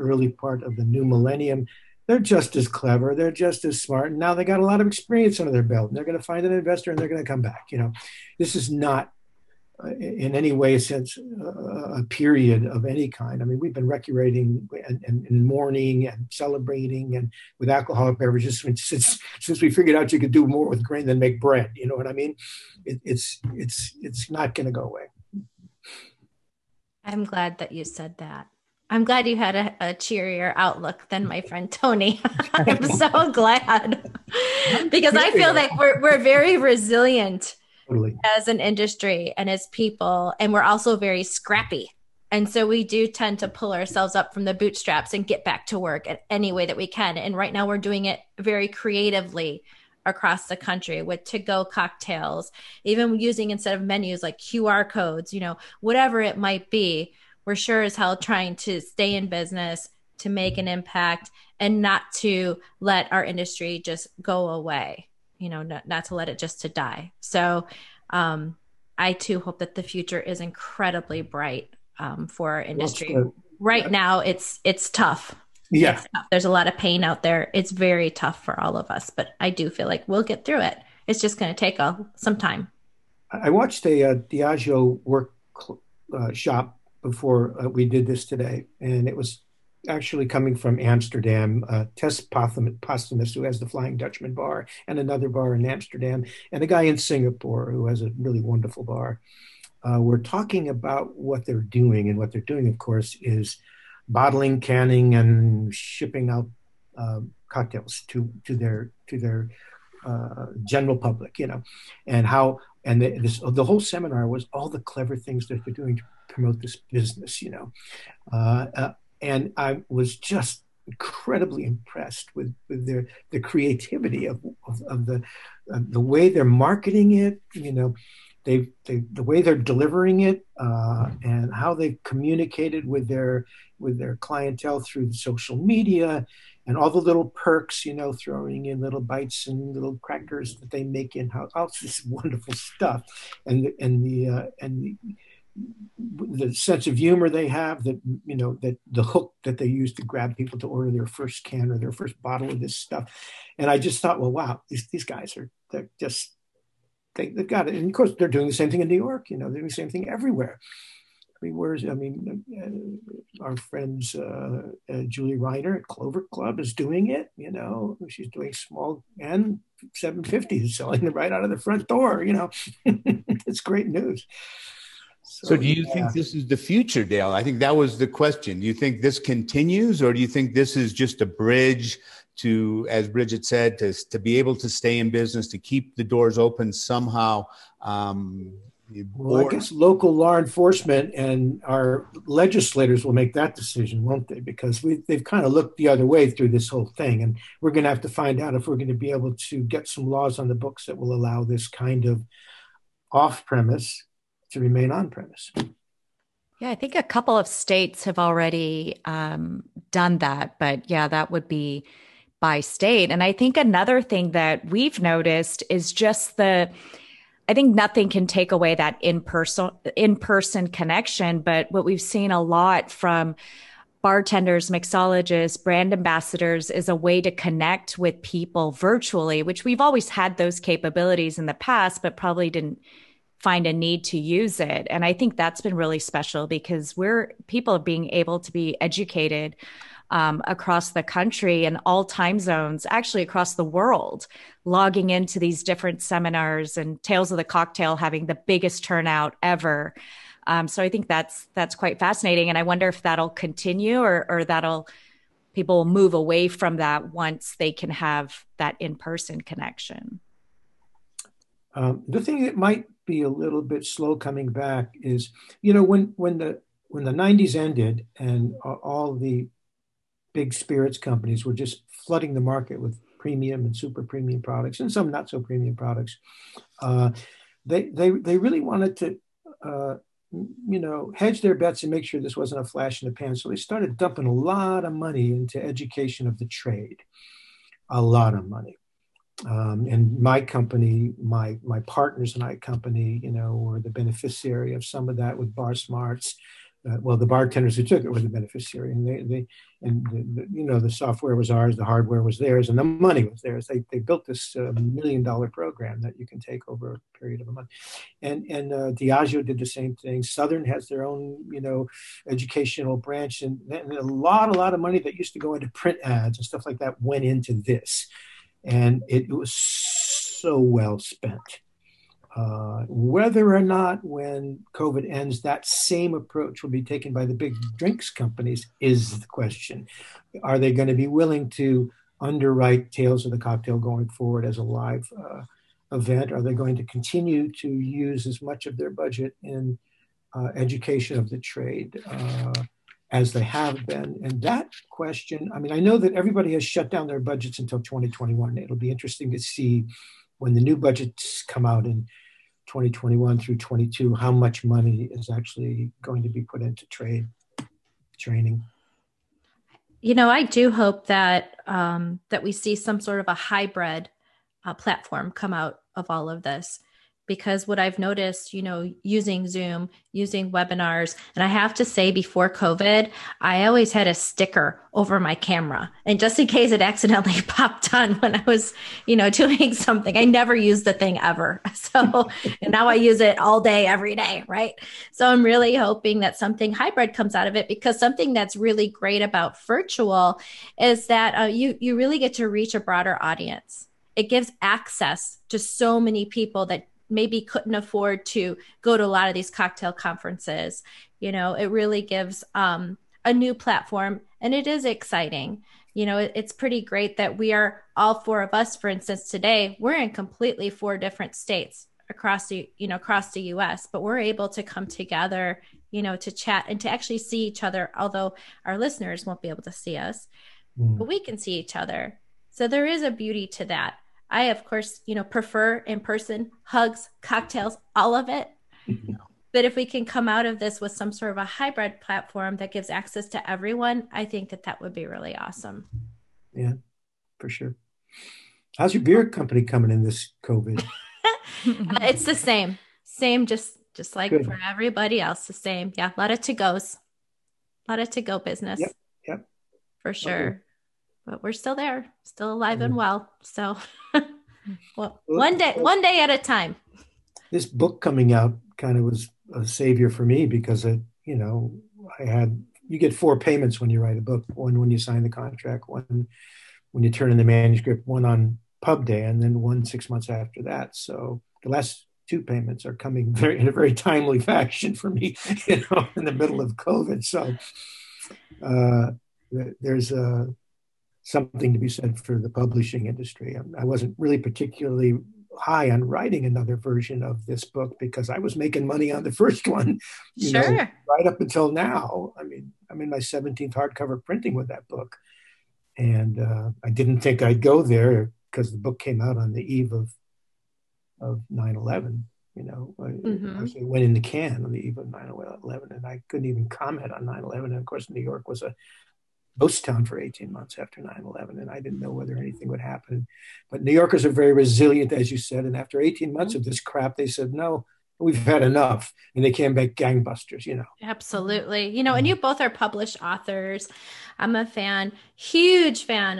early part of the new millennium, they're just as clever. They're just as smart. And now they got a lot of experience under their belt. And they're going to find an investor and they're going to come back. You know, this is not in any way, since a period of any kind. I mean, we've been recurating and mourning and celebrating and with alcoholic beverages since we figured out you could do more with grain than make bread. You know what I mean? It's not going to go away. I'm glad that you said that. I'm glad you had a cheerier outlook than my friend Tony. I'm so glad because I feel like we're very resilient as an industry and as people, and we're also very scrappy. And so we do tend to pull ourselves up from the bootstraps and get back to work in any way that we can. And right now we're doing it very creatively across the country with to-go cocktails, even using instead of menus like QR codes, you know, whatever it might be. We're sure as hell trying to stay in business, to make an impact, and not to let our industry just go away. You know, not to let it just to die. So I too hope that the future is incredibly bright for our industry. Right now, it's tough. Yeah, it's tough. There's a lot of pain out there. It's very tough for all of us, but I do feel like we'll get through it. It's just going to take some time. I watched a Diageo workshop before we did this today, and it was actually coming from Amsterdam, Tess Posthumus, who has the Flying Dutchman bar and another bar in Amsterdam, and a guy in Singapore who has a really wonderful bar. We're talking about what they're doing, and what they're doing, of course, is bottling, canning, and shipping out cocktails to their general public, you know, and how. And the whole seminar was all the clever things that they're doing to promote this business, you know. And I was just incredibly impressed with the creativity of the way they're marketing it, you know, the way they're delivering it, and how they communicated with their clientele through social media, and all the little perks, you know, throwing in little bites and little crackers that they make in house, all this wonderful stuff, and the sense of humor they have, that, you know, that the hook that they use to grab people to order their first can or their first bottle of this stuff. And I just thought, well, wow, these guys they've got it. And of course they're doing the same thing in New York, you know, they're doing the same thing everywhere. I mean, our friends, Julie Reiner at Clover Club is doing it, you know, she's doing small and 750 selling them right out of the front door, you know, it's great news. So do you think this is the future, Dale? I think that was the question. Do you think this continues, or do you think this is just a bridge to, as Bridget said, to be able to stay in business, to keep the doors open somehow? Well, I guess local law enforcement and our legislators will make that decision, won't they? Because they've kind of looked the other way through this whole thing. And we're going to have to find out if we're going to be able to get some laws on the books that will allow this kind of off-premise to remain on premise. Yeah, I think a couple of states have already done that, but yeah, that would be by state. And I think another thing that we've noticed is just I think nothing can take away that in-person connection, but what we've seen a lot from bartenders, mixologists, brand ambassadors is a way to connect with people virtually, which we've always had those capabilities in the past, but probably didn't find a need to use it. And I think that's been really special because people are being able to be educated across the country and all time zones, actually across the world, logging into these different seminars, and Tales of the Cocktail having the biggest turnout ever. So I think that's quite fascinating. And I wonder if that'll continue or that'll people move away from that once they can have that in-person connection. The thing that might be a little bit slow coming back is, you know, when the 90s ended and all the big spirits companies were just flooding the market with premium and super premium products and some not so premium products, they really wanted to, you know, hedge their bets and make sure this wasn't a flash in the pan. So they started dumping a lot of money into education of the trade, a lot of money. And my company, my partners and my company, you know, were the beneficiary of some of that with Bar Smarts. Well, the bartenders who took it were the beneficiary, and they you know, the software was ours, the hardware was theirs, and the money was theirs. They built this $1 million program that you can take over a period of a month, and Diageo did the same thing. Southern has their own, you know, educational branch, and a lot of money that used to go into print ads and stuff like that went into this. And it was so well spent. Whether or not when COVID ends, that same approach will be taken by the big drinks companies is the question. Are they going to be willing to underwrite Tales of the Cocktail going forward as a live event? Are they going to continue to use as much of their budget in education of the trade as they have been? And that question, I mean, I know that everybody has shut down their budgets until 2021. It'll be interesting to see when the new budgets come out in 2021 through 22, how much money is actually going to be put into trade training. You know, I do hope that that we see some sort of a hybrid platform come out of all of this. Because what I've noticed, you know, using Zoom, using webinars, and I have to say before COVID, I always had a sticker over my camera. And just in case it accidentally popped on when I was, you know, doing something, I never used the thing ever. So and now I use it all day, every day, right? So I'm really hoping that something hybrid comes out of it, because something that's really great about virtual is that you really get to reach a broader audience. It gives access to so many people that maybe couldn't afford to go to a lot of these cocktail conferences. You know, it really gives a new platform, and it is exciting. You know, it's pretty great that we are all four of us, for instance, today, we're in completely four different states across the US, but we're able to come together, you know, to chat and to actually see each other, although our listeners won't be able to see us, but we can see each other. So there is a beauty to that. I, of course, you know, prefer in person, hugs, cocktails, all of it. No. But if we can come out of this with some sort of a hybrid platform that gives access to everyone, I think that would be really awesome. Yeah, for sure. How's your beer company coming in this COVID? It's the same, just like good for everybody else, the same. Yeah, a lot of to-go business. Yep. For sure. Okay. But we're still there, still alive and well. So well, one day at a time. This book coming out kind of was a savior for me, because it, you know, you get 4 payments when you write a book. One when you sign the contract, one when you turn in the manuscript, one on pub day, and then one 6 months after that. So the last 2 payments are coming in a very timely fashion for me, you know, in the middle of COVID. So there's a something to be said for the publishing industry. I wasn't really particularly high on writing another version of this book because I was making money on the first one, you know, right up until now. I mean, I'm in my 17th hardcover printing with that book. And I didn't think I'd go there because the book came out on the eve of 9/11, you know. It went in the can on the eve of 9/11, and I couldn't even comment on 9/11. And of course, New York was a ghost town for 18 months after 9/11, and I didn't know whether anything would happen. But New Yorkers are very resilient, as you said, and after 18 months of this crap, they said, no, we've had enough, and they came back gangbusters, you know. Absolutely. You know, and you both are published authors. I'm a fan, huge fan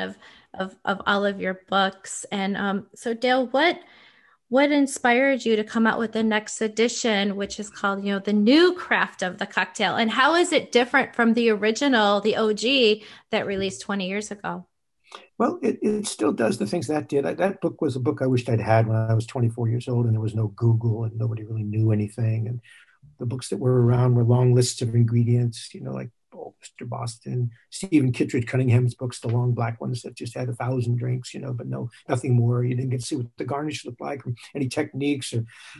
of all of your books. And so Dale, what inspired you to come out with the next edition, which is called, you know, The New Craft of the Cocktail? And how is it different from the original, the OG, that released 20 years ago? Well, it still does the things that did. That book was a book I wished I'd had when I was 24 years old, and there was no Google and nobody really knew anything. And the books that were around were long lists of ingredients, you know, like Mr. Boston, Stephen Kittredge Cunningham's books, the long black ones that just had 1,000 drinks, but nothing more. You didn't get to see what the garnish looked like or any techniques.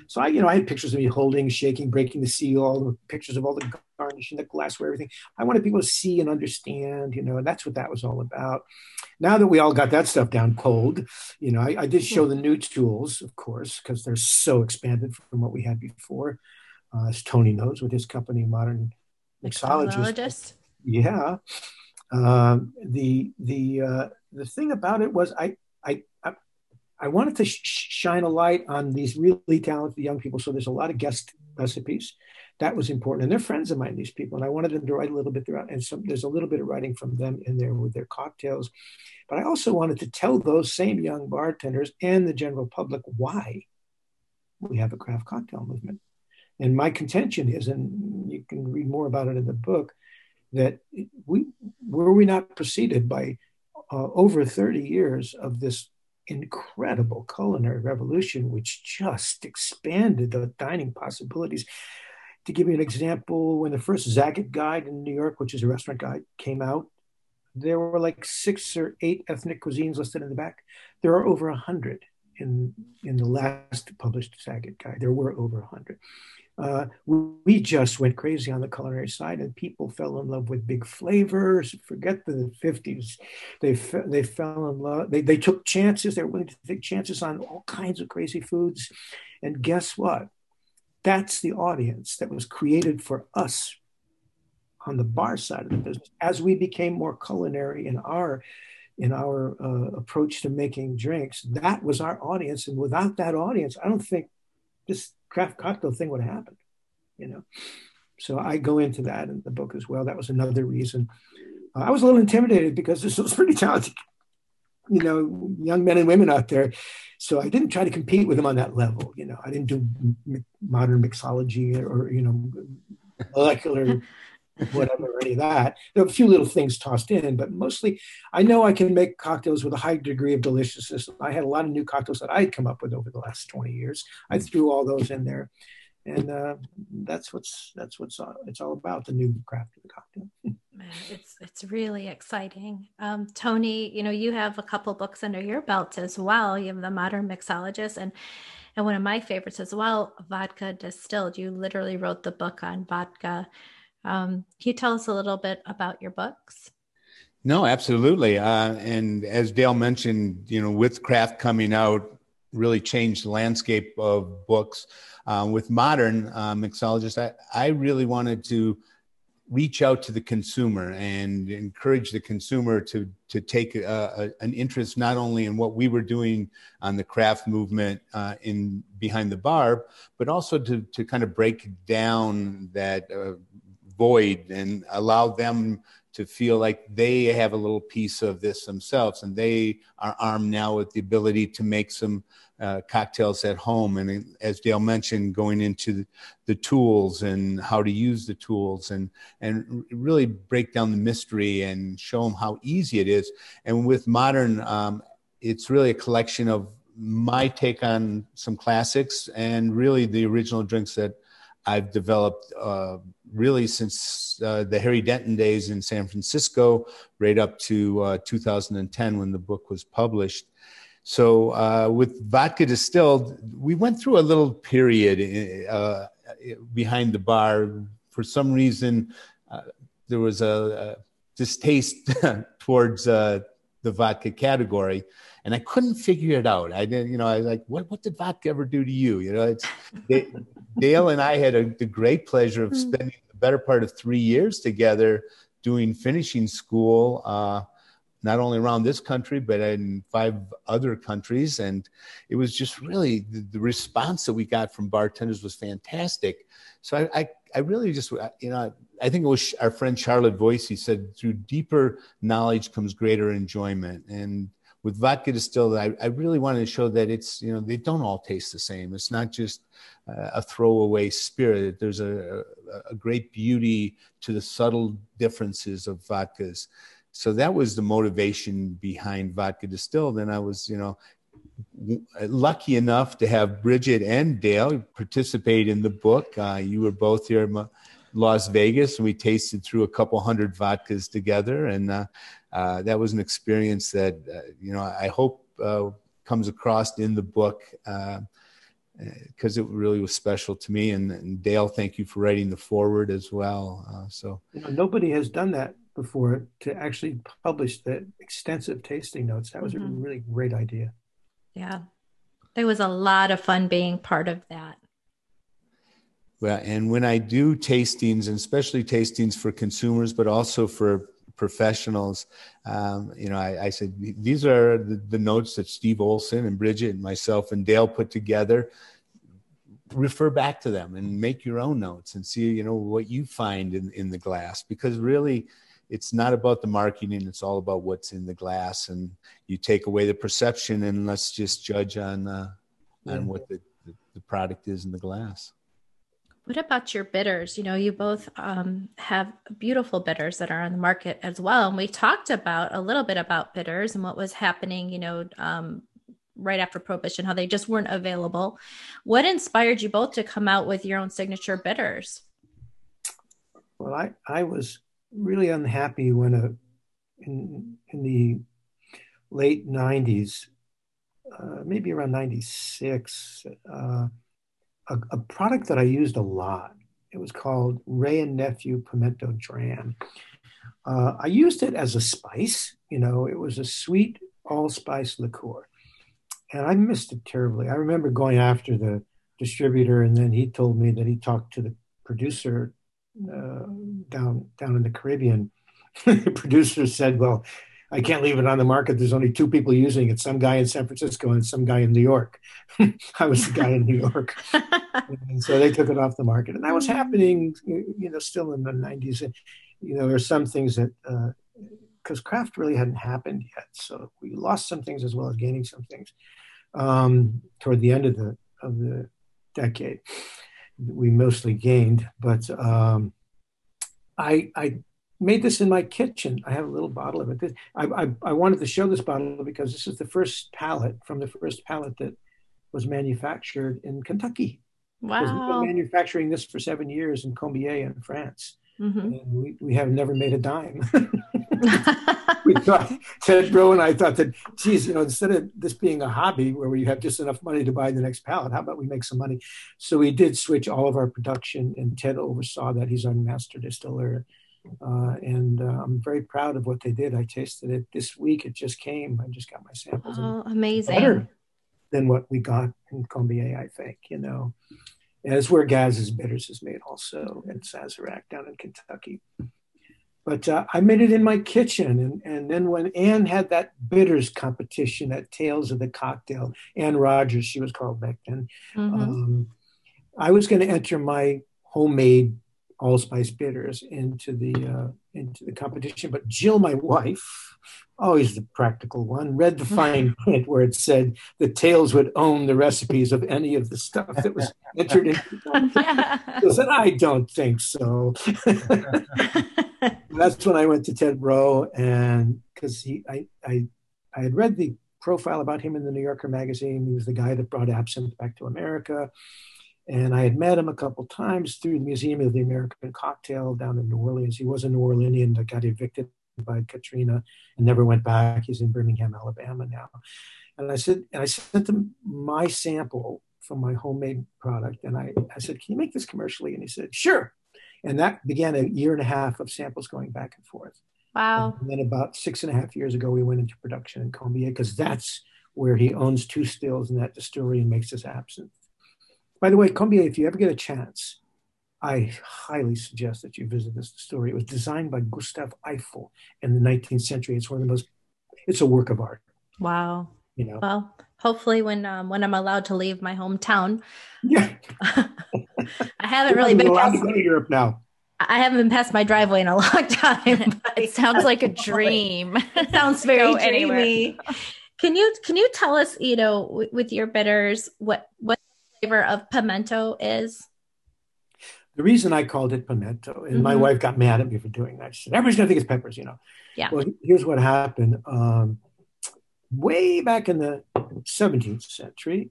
So I had pictures of me holding, shaking, breaking the seal, all the pictures of all the garnish and the glassware, everything. I wanted people to see and understand, and that's what that was all about. Now that we all got that stuff down cold, I did show the new tools, of course, because they're so expanded from what we had before. As Tony knows with his company, Modern Mixologist. Yeah. The thing about it was I wanted to shine a light on these really talented young people. So there's a lot of guest recipes. That was important. And they're friends of mine, these people. And I wanted them to write a little bit throughout. And so there's a little bit of writing from them in there with their cocktails. But I also wanted to tell those same young bartenders and the general public why we have a craft cocktail movement. And my contention is, and you can read more about it in the book, that were we not preceded by over 30 years of this incredible culinary revolution, which just expanded the dining possibilities. To give you an example, when the first Zagat Guide in New York, which is a restaurant guide, came out, there were like 6 or 8 ethnic cuisines listed in the back. There are over 100 in the last published Zagat Guide. There were over 100. We just went crazy on the culinary side, and people fell in love with big flavors. Forget the 50s. They fell in love. They took chances. They were willing to take chances on all kinds of crazy foods. And guess what? That's the audience that was created for us on the bar side of the business. As we became more culinary in our approach to making drinks, that was our audience. And without that audience, I don't think this craft cocktail thing would have happened, So I go into that in the book as well. That was another reason. I was a little intimidated because this was pretty talented, young men and women out there. So I didn't try to compete with them on that level. I didn't do modern mixology or, molecular whatever, or any of that. There were a few little things tossed in, but mostly I know I can make cocktails with a high degree of deliciousness. I had a lot of new cocktails that I had come up with over the last 20 years. I threw all those in there, and that's what it's all about, the new craft of the cocktail. It's really exciting. Tony, you have a couple books under your belt as well. You have The Modern Mixologist and one of my favorites as well, Vodka Distilled. You literally wrote the book on vodka. Can you tell us a little bit about your books? No, absolutely. And as Dale mentioned, with craft coming out, really changed the landscape of books. With Modern Mixologist, I really wanted to reach out to the consumer and encourage the consumer to take an interest not only in what we were doing on the craft movement in behind the bar, but also to kind of break down that void and allow them to feel like they have a little piece of this themselves, and they are armed now with the ability to make some cocktails at home. And as Dale mentioned, going into the tools and how to use the tools and really break down the mystery and show them how easy it is. And with Modern, it's really a collection of my take on some classics and really the original drinks that I've developed really since the Harry Denton days in San Francisco, right up to 2010 when the book was published. So with Vodka Distilled, we went through a little period behind the bar. For some reason, there was a distaste towards the vodka category. And I couldn't figure it out. I didn't, I was like, what did vodka ever do to you? Dale and I had the great pleasure of spending the better part of 3 years together doing finishing school, not only around this country, but in 5 other countries. And it was just really the response that we got from bartenders was fantastic. So I really just, I think it was our friend Charlotte Voice. He said, through deeper knowledge comes greater enjoyment. And with Vodka Distilled, I really wanted to show that it's, they don't all taste the same. It's not just a throwaway spirit. There's a great beauty to the subtle differences of vodkas. So that was the motivation behind Vodka Distilled. And I was, lucky enough to have Bridget and Dale participate in the book. You were both here Las Vegas, and we tasted through a couple hundred vodkas together. And that was an experience that, I hope comes across in the book, because it really was special to me. And Dale, thank you for writing the foreword as well. Nobody has done that before, to actually publish the extensive tasting notes. That was a really great idea. Yeah. There was a lot of fun being part of that. Well, and when I do tastings, and especially tastings for consumers, but also for professionals, I said, these are the notes that Steve Olson and Bridget and myself and Dale put together. Refer back to them and make your own notes and see, what you find in the glass, because really, it's not about the marketing. It's all about what's in the glass, and you take away the perception, and let's just judge on what the product is in the glass. What about your bitters? You both have beautiful bitters that are on the market as well. And we talked about a little bit about bitters and what was happening, right after Prohibition, how they just weren't available. What inspired you both to come out with your own signature bitters? Well, I was really unhappy when in the late 90s, maybe around 96, a product that I used a lot. It was called Ray & Nephew Pimento Dram. I used it as a spice. It was a sweet allspice liqueur. And I missed it terribly. I remember going after the distributor, and then he told me that he talked to the producer down in the Caribbean. The producer said, well, I can't leave it on the market. There's only two people using it, some guy in San Francisco and some guy in New York. I was the guy in New York. And so they took it off the market. And that was happening, still in the 90s. And, there are some things that, because craft really hadn't happened yet. So we lost some things as well as gaining some things toward the end of the decade. We mostly gained, but I made this in my kitchen. I have a little bottle of it. I wanted to show this bottle because this is the first pallet from the first pallet that was manufactured in Kentucky. Wow. We've been manufacturing this for 7 years in Combier in France. Mm-hmm. And we have never made a dime. We thought, Ted Rowe and I thought that, geez, instead of this being a hobby where we have just enough money to buy the next pallet, how about we make some money? So we did switch all of our production, and Ted oversaw that. He's our master distiller. And I'm very proud of what they did. I tasted it this week. It just came. I just got my samples. Oh, amazing. Better than what we got in Combier, I think, And it's where Gaz's Bitters is made also, in Sazerac down in Kentucky. But I made it in my kitchen. And then when Anne had that bitters competition at Tales of the Cocktail, Anne Rogers, she was called back then, I was going to enter my homemade allspice bitters into the competition. But Jill, my wife, always the practical one, read the fine print where it said the Tales would own the recipes of any of the stuff that was entered into the said, I don't think so. That's when I went to Ted Rowe, and because I had read the profile about him in the New Yorker magazine. He was the guy that brought absinthe back to America. And I had met him a couple times through the Museum of the American Cocktail down in New Orleans. He was a New Orleanian that got evicted by Katrina and never went back. He's in Birmingham, Alabama now. And I sent him my sample from my homemade product. And I said, can you make this commercially? And he said, sure. And that began a year and a half of samples going back and forth. Wow. And then about 6.5 years ago, we went into production in Combier, because that's where he owns two stills in that distillery and makes his absinthe. By the way, Combier, if you ever get a chance, I highly suggest that you visit this distillery. It was designed by Gustave Eiffel in the 19th century. It's one of the most, it's a work of art. Wow. Well, hopefully when I'm allowed to leave my hometown. Yeah. I haven't really been allowed to go to Europe now. I haven't been past my driveway in a long time, but it sounds like a dream. It sounds very dreamy. Can you tell us, with your bitters, what flavor of pimento is? The reason I called it pimento, and my wife got mad at me for doing that. She said, everybody's going to think it's peppers, Yeah. Well, here's what happened. Way back in the 17th century,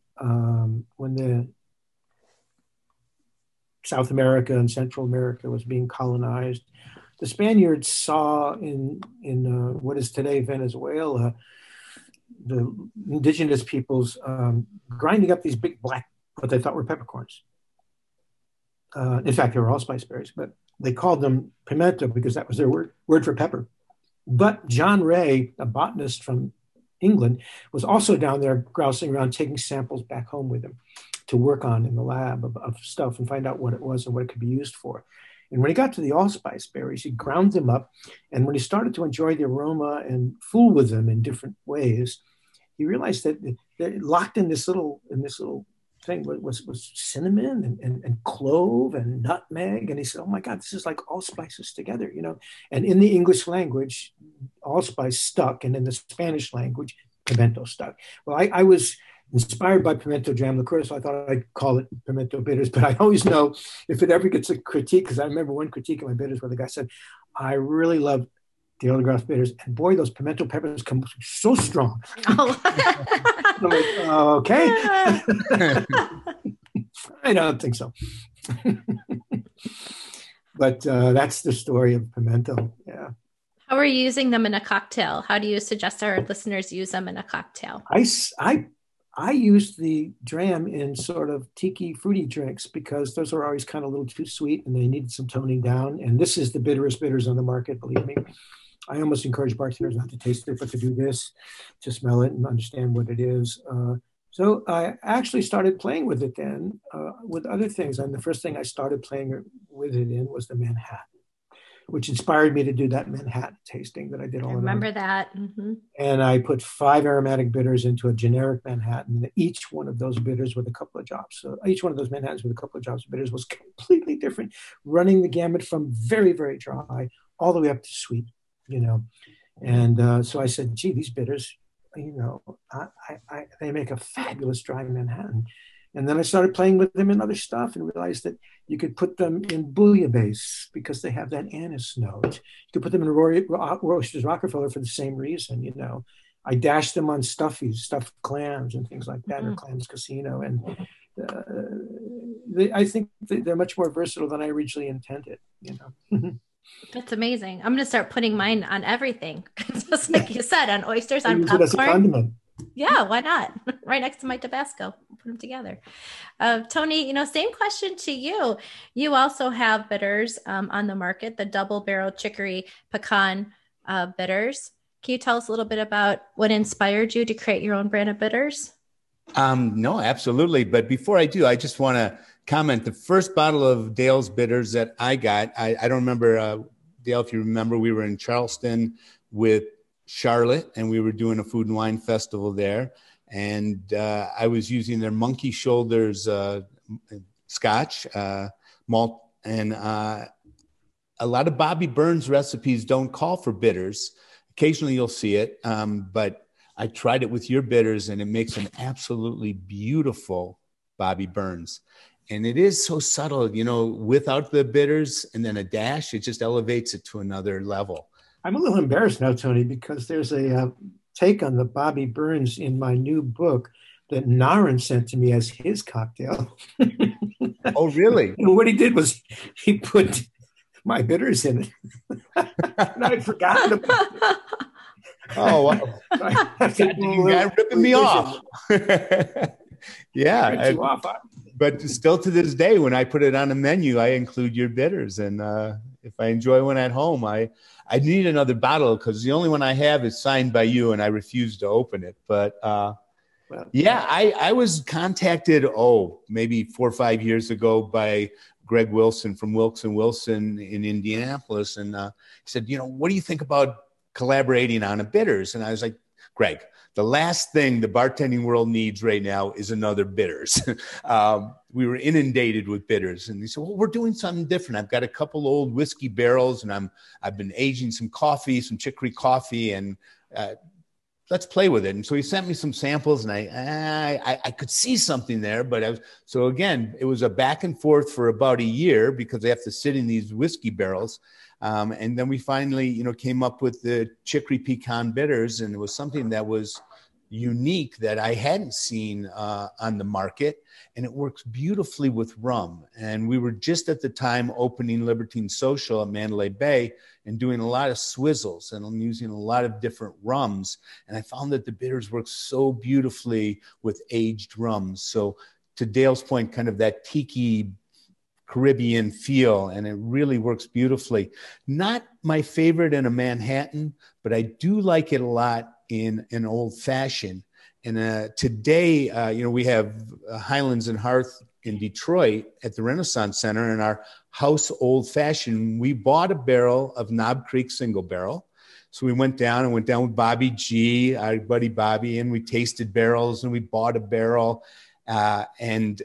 when the South America and Central America was being colonized. The Spaniards saw in what is today Venezuela, the indigenous peoples grinding up these big black, what they thought were peppercorns. In fact, they were allspice berries, but they called them pimento because that was their word for pepper. But John Ray, a botanist from England, was also down there grousing around, taking samples back home with him to work on in the lab of stuff and find out what it was and what it could be used for. And when he got to the allspice berries, he ground them up. And when he started to enjoy the aroma and fool with them in different ways, he realized that they're locked in this little thing was cinnamon and clove and nutmeg. And he said, oh my God, this is like all spices together, you know? And in the English language, allspice stuck. And in the Spanish language, pimento stuck. Well, I was inspired by pimento jam liqueur, so I thought I'd call it pimento bitters, but I always know if it ever gets a critique, because I remember one critique of my bitters where the guy said, I really love Dale DeGroff bitters, and boy, those pimento peppers come so strong. Oh. I'm like, oh, okay. I don't think so. But that's the story of pimento, yeah. How are you using them in a cocktail? How do you suggest our listeners use them in a cocktail? I used the dram in sort of tiki fruity drinks because those are always kind of a little too sweet and they needed some toning down. And this is the bitterest bitters on the market, believe me. I almost encourage bartenders not to taste it, but to do this, to smell it and understand what it is. So I actually started playing with it then with other things. And the first thing I started playing with it in was the Manhattan, which inspired me to do that Manhattan tasting that I did all along. I remember that. Mm-hmm. And I put 5 aromatic bitters into a generic Manhattan. And each one of those bitters with a couple of drops. So each one of those Manhattans with a couple of drops of bitters was completely different, running the gamut from very, very dry all the way up to sweet, you know. And so I said, gee, these bitters, you know, they make a fabulous dry Manhattan. And then I started playing with them in other stuff and realized that you could put them in bouillabaisse because they have that anise note. You could put them in Royster's Rockefeller for the same reason, you know. I dashed them on stuffies, stuffed clams and things like that, or clams casino. And I think they're much more versatile than I originally intended, you know. That's amazing. I'm going to start putting mine on everything. Just like you said, on oysters, on popcorn. That's a condiment. Yeah, why not? Right next to my Tabasco, put them together. Tony, you know, same question to you. You also have bitters on the market, the double barrel chicory pecan bitters. Can you tell us a little bit about what inspired you to create your own brand of bitters? No, absolutely. But before I do, I just want to comment. The first bottle of Dale's bitters that I got, I don't remember, Dale, if you remember, we were in Charleston with Charlotte, and we were doing a food and wine festival there. And I was using their Monkey Shoulders Scotch malt. And a lot of Bobby Burns recipes don't call for bitters. Occasionally you'll see it, but I tried it with your bitters and it makes an absolutely beautiful Bobby Burns. And it is so subtle, you know, without the bitters and then a dash, it just elevates it to another level. I'm a little embarrassed now, Tony, because there's a take on the Bobby Burns in my new book that Naren sent to me as his cocktail. Oh, really? And what he did was he put my bitters in it. And I'd forgotten about it. Oh, wow. You guys ripping me off. Yeah. But still to this day, when I put it on a menu, I include your bitters. And if I enjoy one at home, I need another bottle because the only one I have is signed by you and I refuse to open it. But I was contacted, maybe 4 or 5 years ago by Greg Wilson from Wilson Wilson in Indianapolis. And he said, you know, what do you think about collaborating on a bitters? And I was like, Greg, the last thing the bartending world needs right now is another bitters. We were inundated with bitters. And he said, well, we're doing something different. I've got a couple old whiskey barrels and I've been aging some coffee, some chicory coffee, and let's play with it. And so he sent me some samples and I could see something there. But so again, it was a back and forth for about a year because they have to sit in these whiskey barrels. And then we finally, you know, came up with the chicory pecan bitters, and it was something that was unique that I hadn't seen on the market, and it works beautifully with rum. And we were just at the time opening Libertine Social at Mandalay Bay and doing a lot of swizzles and using a lot of different rums. And I found that the bitters work so beautifully with aged rums. So to Dale's point, kind of that tiki Caribbean feel, and it really works beautifully. Not my favorite in a Manhattan, but I do like it a lot in an old fashioned. And today, you know, we have Highlands and Hearth in Detroit at the Renaissance Center, and our house old fashioned, we bought a barrel of Knob Creek single barrel. So we went down with Bobby G, our buddy Bobby, and we tasted barrels and we bought a barrel. And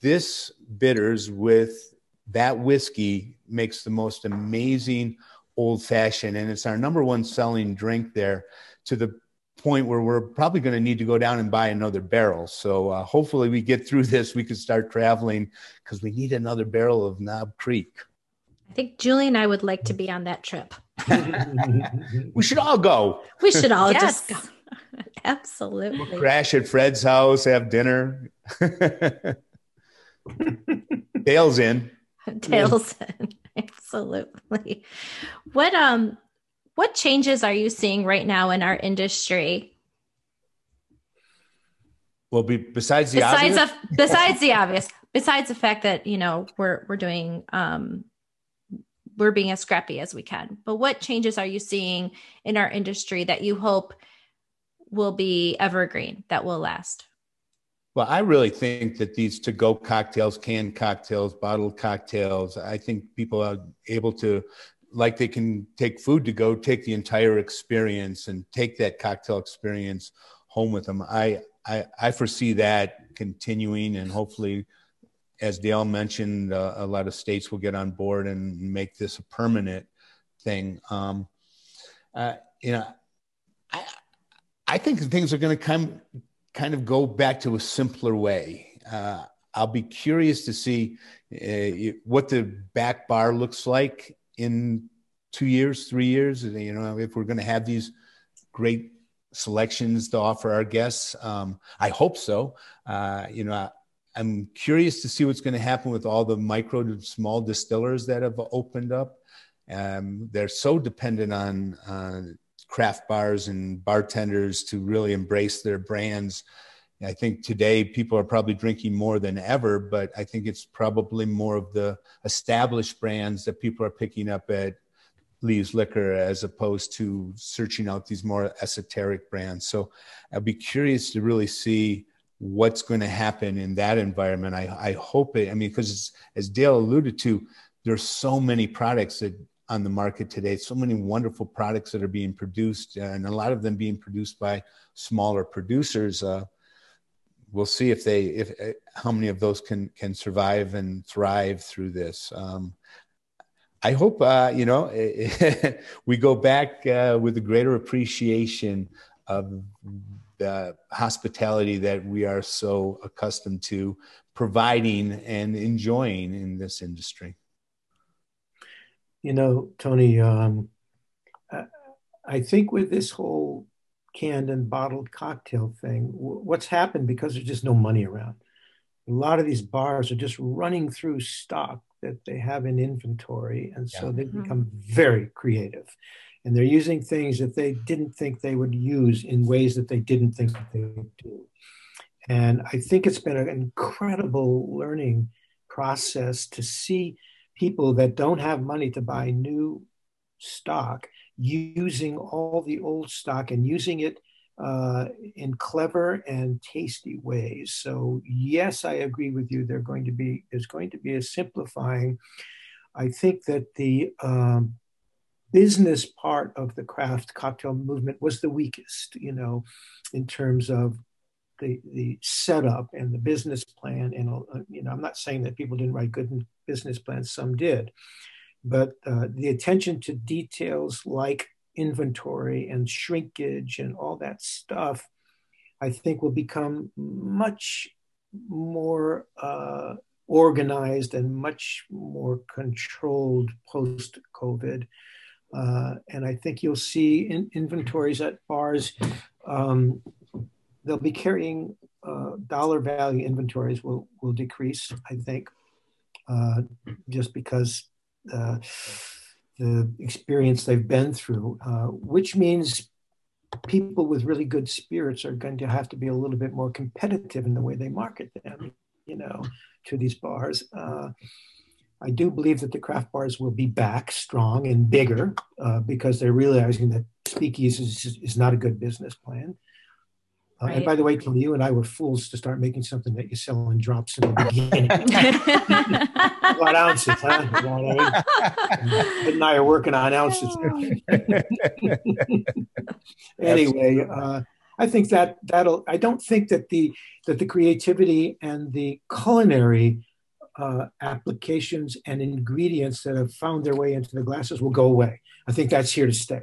this bitters with that whiskey makes the most amazing old fashioned. And it's our #1 selling drink there, to the point where we're probably going to need to go down and buy another barrel. So hopefully we get through this, we can start traveling, because we need another barrel of Knob Creek. I think Julie and I would like to be on that trip. We should all go. We should all just go. Absolutely. We'll crash at Fred's house, have dinner. Dale's in. Dale's in. Absolutely. What changes are you seeing right now in our industry? Well, besides the fact that, you know, we're doing, we're being as scrappy as we can, but what changes are you seeing in our industry that you hope will be evergreen, that will last? Well, I really think that these to-go cocktails, canned cocktails, bottled cocktails, I think people are able to, like they can take food to go, take the entire experience and take that cocktail experience home with them. I foresee that continuing, and hopefully, as Dale mentioned, a lot of states will get on board and make this a permanent thing. You know, I think things are going to kind of go back to a simpler way. I'll be curious to see what the back bar looks like in 2 years, 3 years, you know, if we're going to have these great selections to offer our guests. I hope so. You know, I'm curious to see what's going to happen with all the micro to small distillers that have opened up. They're so dependent on craft bars and bartenders to really embrace their brands. I think today people are probably drinking more than ever, but I think it's probably more of the established brands that people are picking up at Lee's Liquor, as opposed to searching out these more esoteric brands. So I'll be curious to really see what's going to happen in that environment. I hope it, I mean, because as Dale alluded to, there's so many products that on the market today, so many wonderful products that are being produced, and a lot of them being produced by smaller producers. We'll see if they, how many of those can survive and thrive through this. I hope, you know, we go back with a greater appreciation of the hospitality that we are so accustomed to providing and enjoying in this industry. You know, Tony, I think with this whole canned and bottled cocktail thing, what's happened, because there's just no money around, a lot of these bars are just running through stock that they have in inventory, and so they've become very creative, and they're using things that they didn't think they would use in ways that they didn't think that they would do. And I think it's been an incredible learning process to see people that don't have money to buy new stock using all the old stock and using it in clever and tasty ways. So yes, I agree with you. There's going to be a simplifying. I think that the business part of the craft cocktail movement was the weakest, you know, in terms of the setup and the business plan. And, you know, I'm not saying that people didn't write good business plans, some did. But the attention to details like inventory and shrinkage and all that stuff, I think will become much more organized and much more controlled post-COVID. And I think you'll see inventories at bars they'll be carrying dollar value inventories will decrease, I think, just because the experience they've been through, which means people with really good spirits are going to have to be a little bit more competitive in the way they market them, you know, to these bars. I do believe that the craft bars will be back strong and bigger because they're realizing that speakeasy is not a good business plan. Right. And by the way, Tim, you and I were fools to start making something that you sell in drops in the beginning. What ounces, huh? Ted and I are working on ounces. Anyway, I think that that'll. I don't think that the creativity and the culinary applications and ingredients that have found their way into the glasses will go away. I think that's here to stay.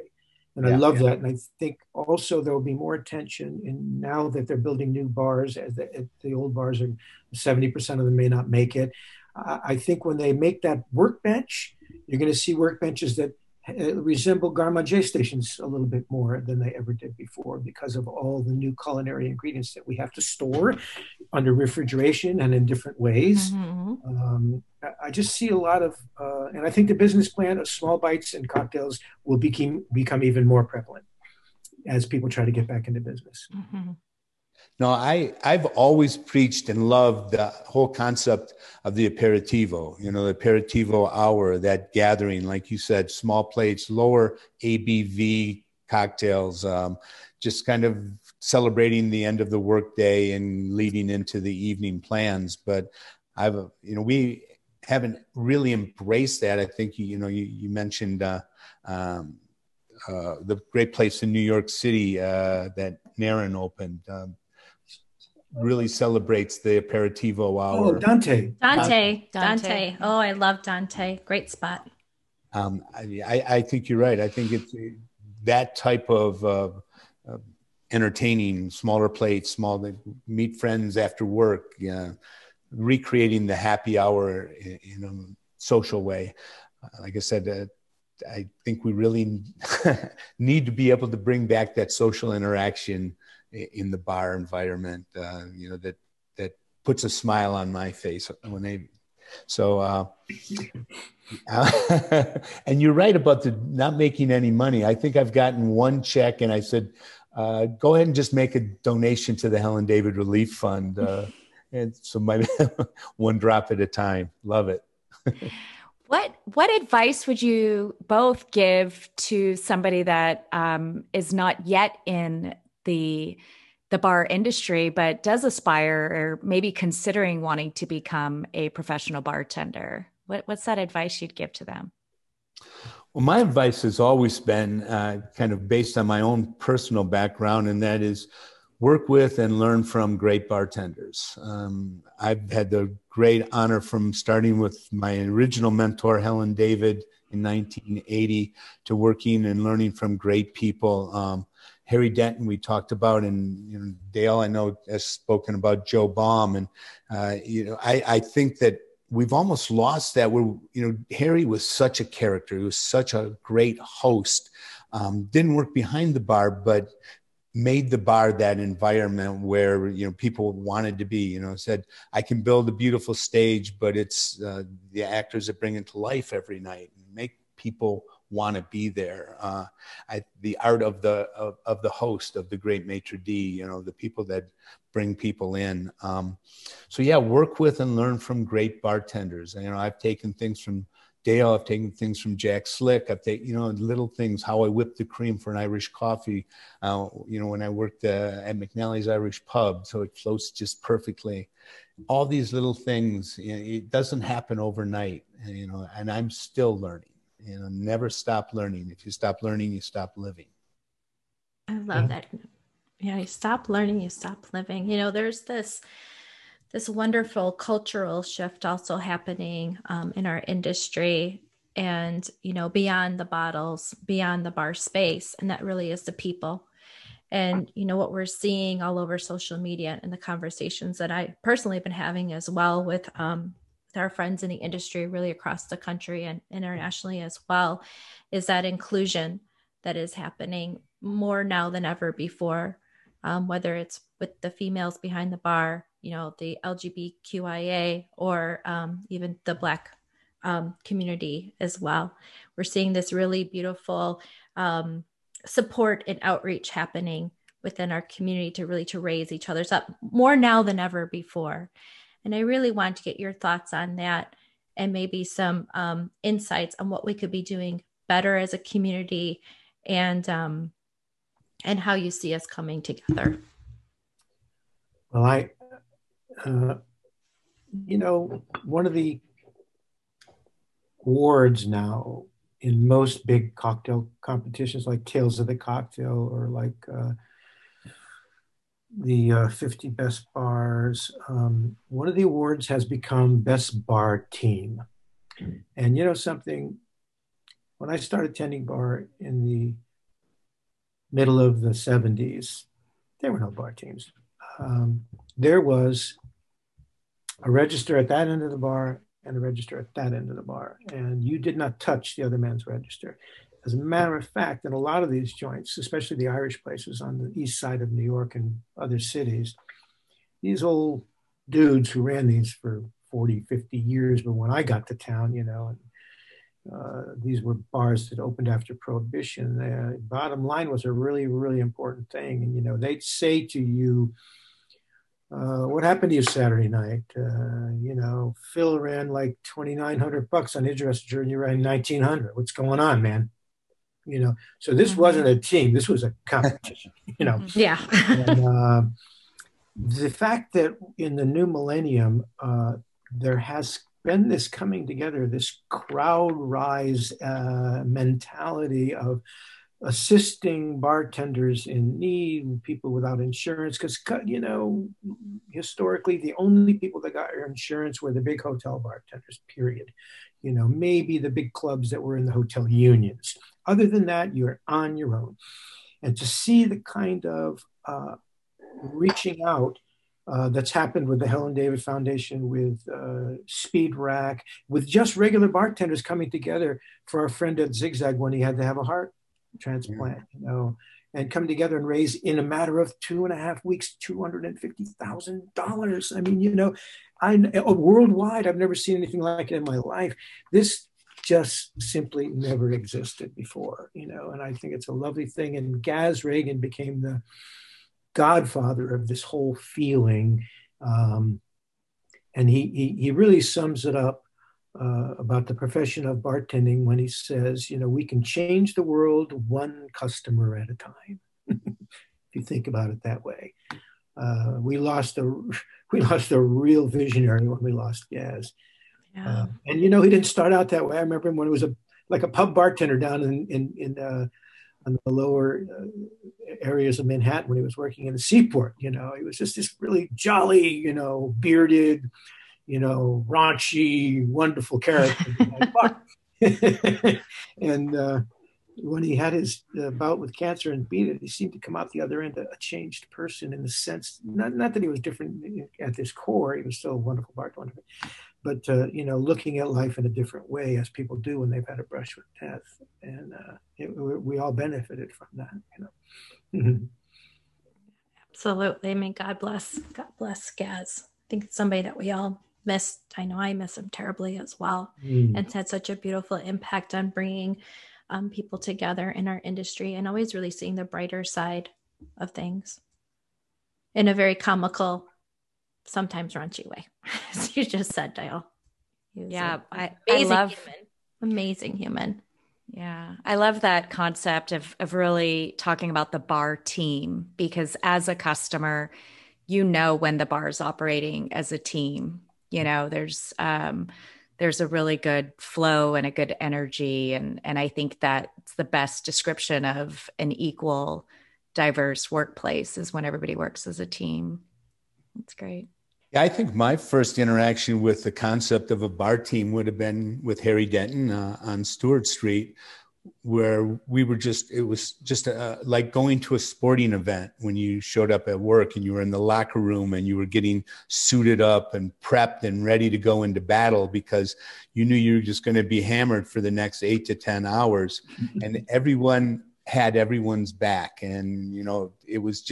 And I love that. And I think also there will be more attention in now that they're building new bars, as the old bars are 70% of them may not make it. I think when they make that workbench, you're going to see workbenches that resemble garmanger stations a little bit more than they ever did before because of all the new culinary ingredients that we have to store under refrigeration and in different ways. Mm-hmm. I just see a lot of, and I think the business plan of small bites and cocktails will become even more prevalent as people try to get back into business. Mm-hmm. No, I've always preached and loved the whole concept of the aperitivo, you know, the aperitivo hour, that gathering, like you said, small plates, lower ABV cocktails, just kind of celebrating the end of the workday and leading into the evening plans. But we haven't really embraced that. I think, you mentioned the great place in New York City that Naren opened, really celebrates the aperitivo hour. Oh, Dante. Oh, I love Dante. Great spot. I think you're right. I think it's that type of entertaining, smaller plates, meet friends after work, recreating the happy hour in a social way. Like I said, I think we really need to be able to bring back that social interaction in the bar environment, that puts a smile on my face when they. So, and you're right about the not making any money. I think I've gotten one check, and I said, "Go ahead and just make a donation to the Helen David Relief Fund." And so, my one drop at a time. Love it. What advice would you both give to somebody that is not yet in the bar industry, but does aspire or maybe considering wanting to become a professional bartender? What's that advice you'd give to them? Well, my advice has always been kind of based on my own personal background, and that is work with and learn from great bartenders. I've had the great honor from starting with my original mentor, Helen David, in 1980, to working and learning from great people. Harry Denton, we talked about, and Dale, I know, has spoken about Joe Baum, and I think that we've almost lost that. Harry was such a character; he was such a great host. Didn't work behind the bar, but made the bar that environment where people wanted to be. Said, "I can build a beautiful stage, but it's the actors that bring it to life every night and make people want to be there." The art of the host, of the great maitre d', the people that bring people in. Work with and learn from great bartenders. I've taken things from Dale, I've taken things from Jack Slick. I've taken, little things, how I whipped the cream for an Irish coffee, when I worked at McNally's Irish Pub, so it floats just perfectly. All these little things, it doesn't happen overnight, and I'm still learning. Never stop learning. If you stop learning, you stop living. I love that. Yeah, you stop learning, you stop living. There's this wonderful cultural shift also happening in our industry, and, beyond the bottles, beyond the bar space. And that really is the people. And, what we're seeing all over social media and the conversations that I personally have been having as well with our friends in the industry, really across the country and internationally as well, is that inclusion that is happening more now than ever before. whether it's with the females behind the bar, you know, the LGBTQIA, or even the Black community as well. We're seeing this really beautiful support and outreach happening within our community to really to raise each other's up more now than ever before. And I really want to get your thoughts on that and maybe some insights on what we could be doing better as a community and how you see us coming together. Well, I one of the awards now in most big cocktail competitions, like Tales of the Cocktail, or like the 50 best bars, one of the awards has become Best Bar Team. And you know something, when I started tending bar in the middle of the 70s, there were no bar teams. There was a register at that end of the bar and a register at that end of the bar, and you did not touch the other man's register. As a matter of fact, in a lot of these joints, especially the Irish places on the east side of New York and other cities, these old dudes who ran these for 40, 50 years, but when I got to town, these were bars that opened after Prohibition. The bottom line was a really, really important thing. And, they'd say to you, what happened to you Saturday night? Phil ran like $2,900 on his register and you ran 1,900. What's going on, man? So this wasn't a team. This was a competition, Yeah. And, the fact that in the new millennium, there has been this coming together, this crowd rise mentality of assisting bartenders in need, people without insurance, because, historically, the only people that got insurance were the big hotel bartenders, period. Maybe the big clubs that were in the hotel unions. Other than that, you're on your own. And to see the kind of reaching out that's happened with the Helen David Foundation, with Speed Rack, with just regular bartenders coming together for our friend at Zigzag when he had to have a heart transplant, and come together and raise in a matter of 2.5 weeks, $250,000. I mean, worldwide, I've never seen anything like it in my life. This just simply never existed before, and I think it's a lovely thing. And Gaz Regan became the godfather of this whole feeling. And he really sums it up about the profession of bartending when he says, we can change the world one customer at a time. If you think about it that way, we lost a real visionary when we lost Gaz. Yeah. And he didn't start out that way. I remember him when he was like a pub bartender down in on the lower areas of Manhattan when he was working in the Seaport. He was just this really jolly, bearded, raunchy, wonderful character. And when he had his bout with cancer and beat it, he seemed to come out the other end a changed person, in the sense, not that he was different at his core, he was still a wonderful bartender, but, looking at life in a different way, as people do when they've had a brush with death. And we all benefited from that, Absolutely. I mean, God bless Gaz. I think it's somebody that we all missed. I know I miss him terribly as well. And it's had such a beautiful impact on bringing people together in our industry, and always really seeing the brighter side of things in a very comical, sometimes raunchy way, as you just said, Dale. Yeah, amazing human. Yeah, I love that concept of really talking about the bar team, because as a customer, when the bar is operating as a team, there's a really good flow and a good energy, and I think that's the best description of an equal, diverse workplace, is when everybody works as a team. That's great. Yeah, I think my first interaction with the concept of a bar team would have been with Harry Denton on Stewart Street, where it was just like going to a sporting event when you showed up at work and you were in the locker room and you were getting suited up and prepped and ready to go into battle, because you knew you were just going to be hammered for the next 8 to 10 hours. And everyone had everyone's back. And, you know, it was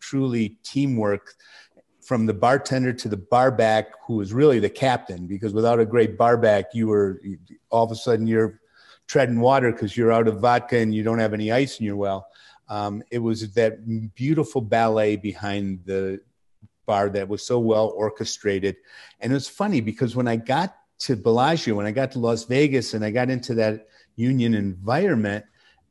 truly teamwork from the bartender to the bar back, who was really the captain, because without a great bar back, you were all of a sudden you're treading water because you're out of vodka and you don't have any ice in your well. It was that beautiful ballet behind the bar that was so well orchestrated. And it was funny because when I got to Bellagio, when I got to Las Vegas and I got into that union environment,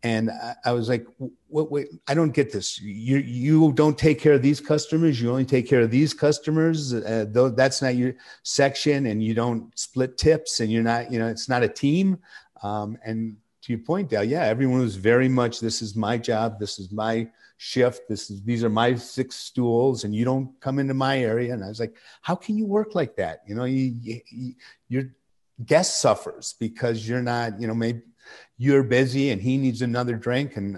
and I was like, wait, I don't get this. You don't take care of these customers. You only take care of these customers. Though that's not your section, and you don't split tips, and you're not, you know, it's not a team. And to your point, Dale, yeah, everyone was very much, this is my job. This is my shift. These are my 6 stools, and you don't come into my area. And I was like, how can you work like that? You know, your guest suffers because you're not, you know, maybe you're busy and he needs another drink. And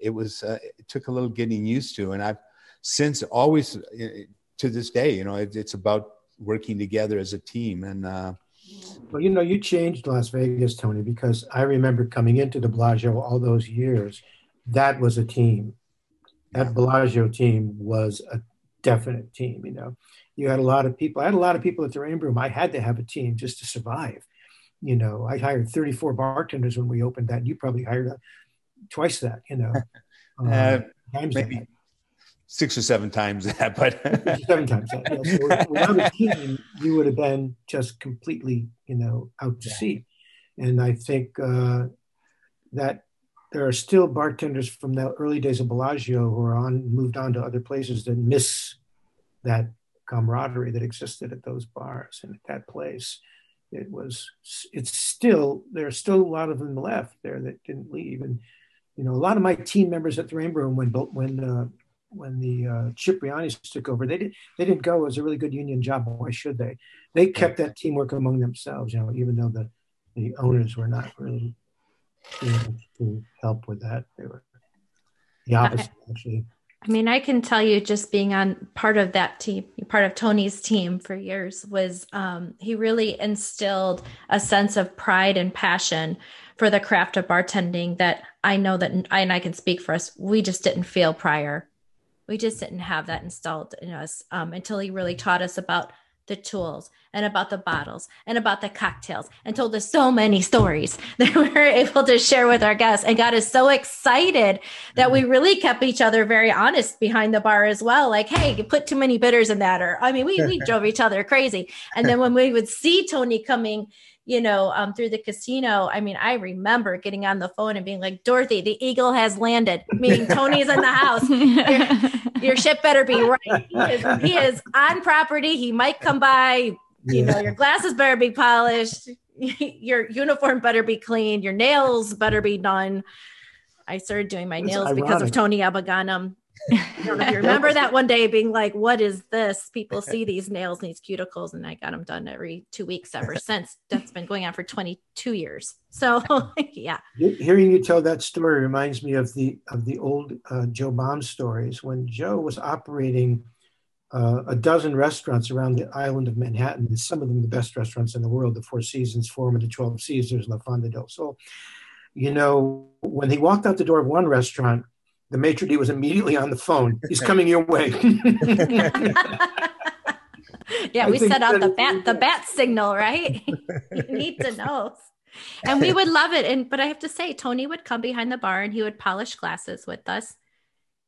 it took a little getting used to. And I've since always, to this day, you know, it's about working together as a team. And well, you know, you changed Las Vegas, Tony, because I remember coming into the Bellagio all those years. That was a team. That Bellagio team was a definite team. You know, you had a lot of people. I had a lot of people at the Rainbow Room. I had to have a team just to survive. You know, I hired 34 bartenders when we opened that. And you probably hired twice that, you know. Maybe that. 6 or 7 times that. But 6 or 7 times that. Yeah. So without a team, you would have been just completely, you know, out to sea. And I think that there are still bartenders from the early days of Bellagio who are moved on to other places that miss that camaraderie that existed at those bars and at that place. There's still a lot of them left there that didn't leave. And, you know, a lot of my team members at the Rainbow Room when the Cipriani's took over, they didn't go. It was a really good union job. Why should they? They kept that teamwork among themselves, you know, even though the owners were not really able to help with that. They were the opposite, actually. I mean, I can tell you just being on part of that team, part of Tony's team for years was he really instilled a sense of pride and passion for the craft of bartending that I know that I can speak for us. We just didn't feel prior. We just didn't have that installed in us until he really taught us about the tools and about the bottles and about the cocktails and told us so many stories that we were able to share with our guests and got us so excited that we really kept each other very honest behind the bar as well. Like, hey, you put too many bitters in that. Or, I mean, we drove each other crazy. And then when we would see Tony coming, you know, through the casino, I mean, I remember getting on the phone and being like, Dorothy, the eagle has landed, meaning Tony's in the house. Your ship better be right. He is on property. He might come by. You know, your glasses better be polished. Your uniform better be clean. Your nails better be done. I started doing my nails because of Tony Abou-Ganim. I don't know if you remember that one day being like, what is this? People see these nails and these cuticles, and I got them done every 2 weeks ever since. That's been going on for 22 years. So, yeah. Hearing you tell that story reminds me of the old Joe Baum stories when Joe was operating a dozen restaurants around the island of Manhattan, and some of them the best restaurants in the world, the Four Seasons, Forum of the 12 Caesars, La Fonda del Sol. You know, when he walked out the door of one restaurant, the maitre d' was immediately on the phone. He's coming your way. Yeah, we set out the bat signal, right? You need to know. And we would love it. But I have to say, Tony would come behind the bar and he would polish glasses with us.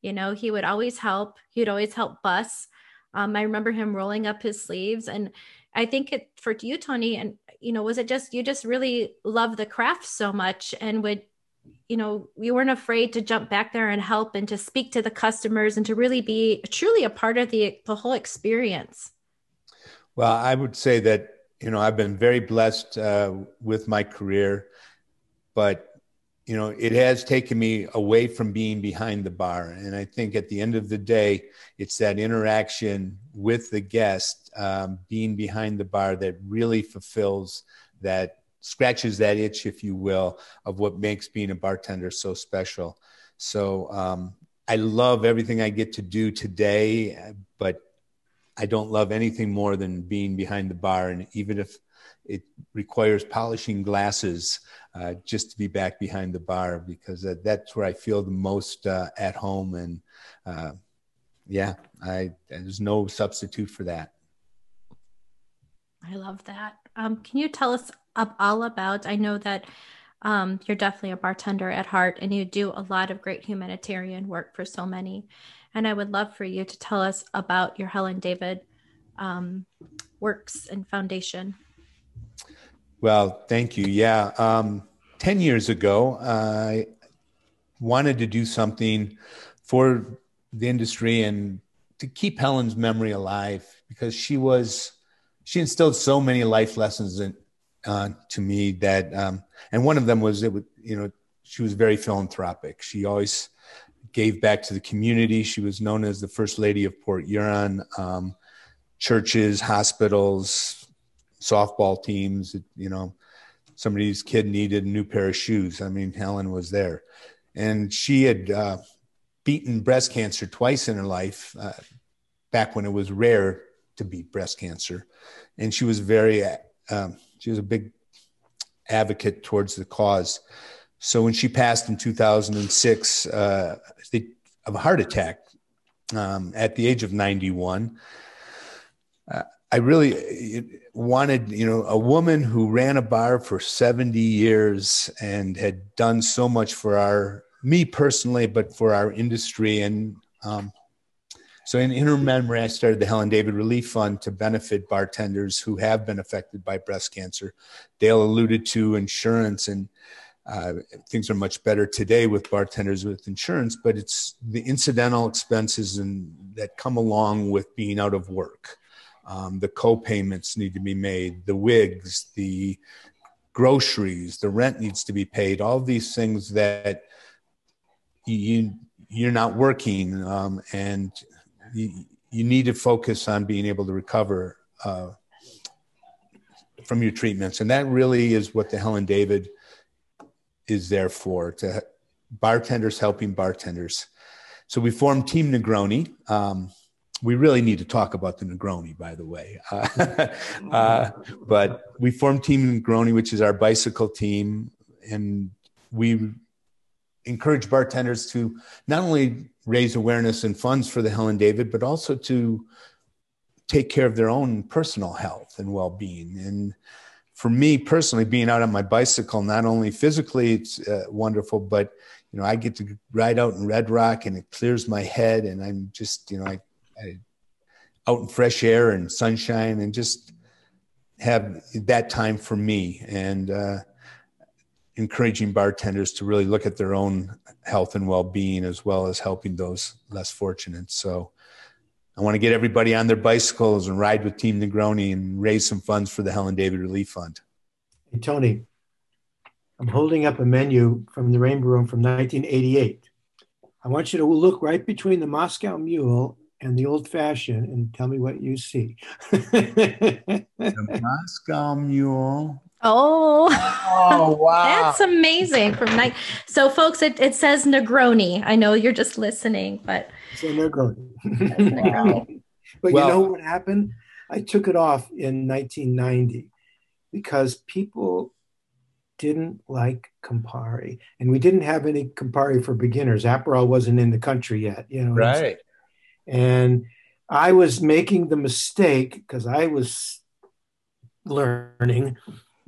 You know, he would always help. He'd always help bus. I remember him rolling up his sleeves. And I think for you, Tony, and, you know, was it just, you just really love the craft so much and would, you know, we weren't afraid to jump back there and help and to speak to the customers and to really be truly a part of the whole experience. Well, I would say that, you know, I've been very blessed with my career, but, you know, it has taken me away from being behind the bar. And I think at the end of the day, it's that interaction with the guest, being behind the bar that really fulfills that, scratches that itch, if you will, of what makes being a bartender so special. So I love everything I get to do today, but I don't love anything more than being behind the bar. And even if It requires polishing glasses just to be back behind the bar, because that's where I feel the most at home. And there's no substitute for that. I love that. Can you tell us all about, I know that you're definitely a bartender at heart, and you do a lot of great humanitarian work for so many. And I would love for you to tell us about your Helen David works and foundation. Well, thank you. 10 years ago, I wanted to do something for the industry and to keep Helen's memory alive, because she instilled so many life lessons to me that, and one of them was, she was very philanthropic. She always gave back to the community. She was known as the First Lady of Port Huron. Churches, hospitals, softball teams, somebody's kid needed a new pair of shoes. I mean, Helen was there. And she had beaten breast cancer twice in her life, back when it was rare to beat breast cancer. And she was she was a big advocate towards the cause. So when she passed in 2006 of a heart attack at the age of 91, I really wanted, a woman who ran a bar for 70 years and had done so much for me personally, but for our industry. And so in her memory, I started the Helen David Relief Fund to benefit bartenders who have been affected by breast cancer. Dale alluded to insurance, and things are much better today with bartenders with insurance, but it's the incidental expenses that come along with being out of work. The co-payments need to be made, the wigs, the groceries, the rent needs to be paid, all these things that you're not working, and you need to focus on being able to recover from your treatments. And that really is what the Helen David is there for, to bartenders helping bartenders. So we formed Team Negroni. We really need to talk about the Negroni, by the way. But we formed Team Negroni, which is our bicycle team. And we encourage bartenders to not only raise awareness and funds for the Helen David, but also to take care of their own personal health and well-being. And for me personally, being out on my bicycle, not only physically it's wonderful, but, I get to ride out in Red Rock and it clears my head, and I'm just, I out in fresh air and sunshine, and just have that time for me, and encouraging bartenders to really look at their own health and well-being, as well as helping those less fortunate. So I want to get everybody on their bicycles and ride with Team Negroni and raise some funds for the Helen David Relief Fund. Hey, Tony, I'm holding up a menu from the Rainbow Room from 1988. I want you to look right between the Moscow Mule and the Old Fashioned, and tell me what you see. The Moscow Mule. Oh wow. That's amazing. So folks, it says Negroni. I know you're just listening, but. It's a Negroni. Wow. But you know what happened? I took it off in 1990 because people didn't like Campari, and we didn't have any Campari for beginners. Aperol wasn't in the country yet. Right. And I was making the mistake, because I was learning,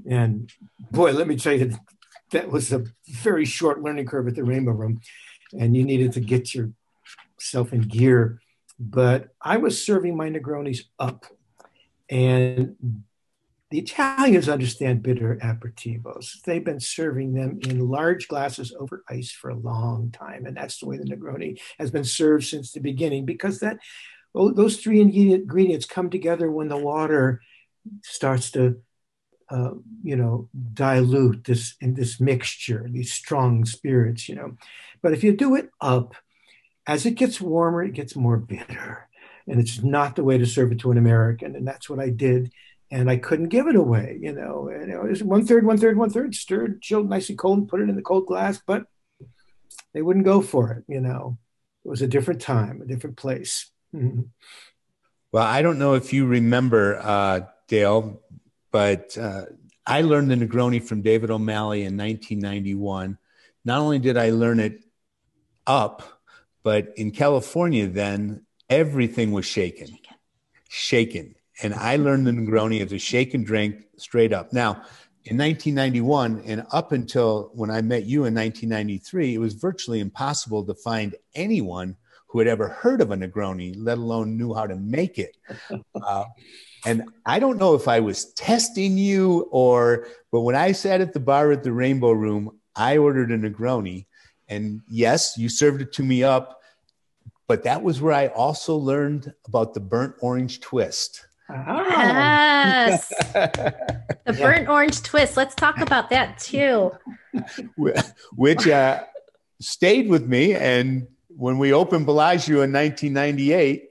and boy, let me tell you, that was a very short learning curve at the Rainbow Room, and you needed to get yourself in gear. But I was serving my Negronis up, and the Italians understand bitter aperitivos. They've been serving them in large glasses over ice for a long time. And that's the way the Negroni has been served since the beginning, because those three ingredients come together when the water starts to, dilute this in this mixture, these strong spirits, But if you do it up, as it gets warmer, it gets more bitter. And it's not the way to serve it to an American. And that's what I did. And I couldn't give it away, and it was 1/3, 1/3, 1/3, stirred, chilled, nicely cold, and put it in the cold glass, but they wouldn't go for it, It was a different time, a different place. Mm-hmm. Well, I don't know if you remember, Dale, But I learned the Negroni from David O'Malley in 1991. Not only did I learn it up, but in California then, everything was shaken. And I learned the Negroni as a shaken drink straight up. Now, in 1991, and up until when I met you in 1993, it was virtually impossible to find anyone who had ever heard of a Negroni, let alone knew how to make it. And I don't know if I was testing you or, but when I sat at the bar at the Rainbow Room, I ordered a Negroni. And yes, you served it to me up, but that was where I also learned about the burnt orange twist. Oh. Yes, the burnt orange twist. Let's talk about that too. Which stayed with me. And when we opened Bellagio in 1998,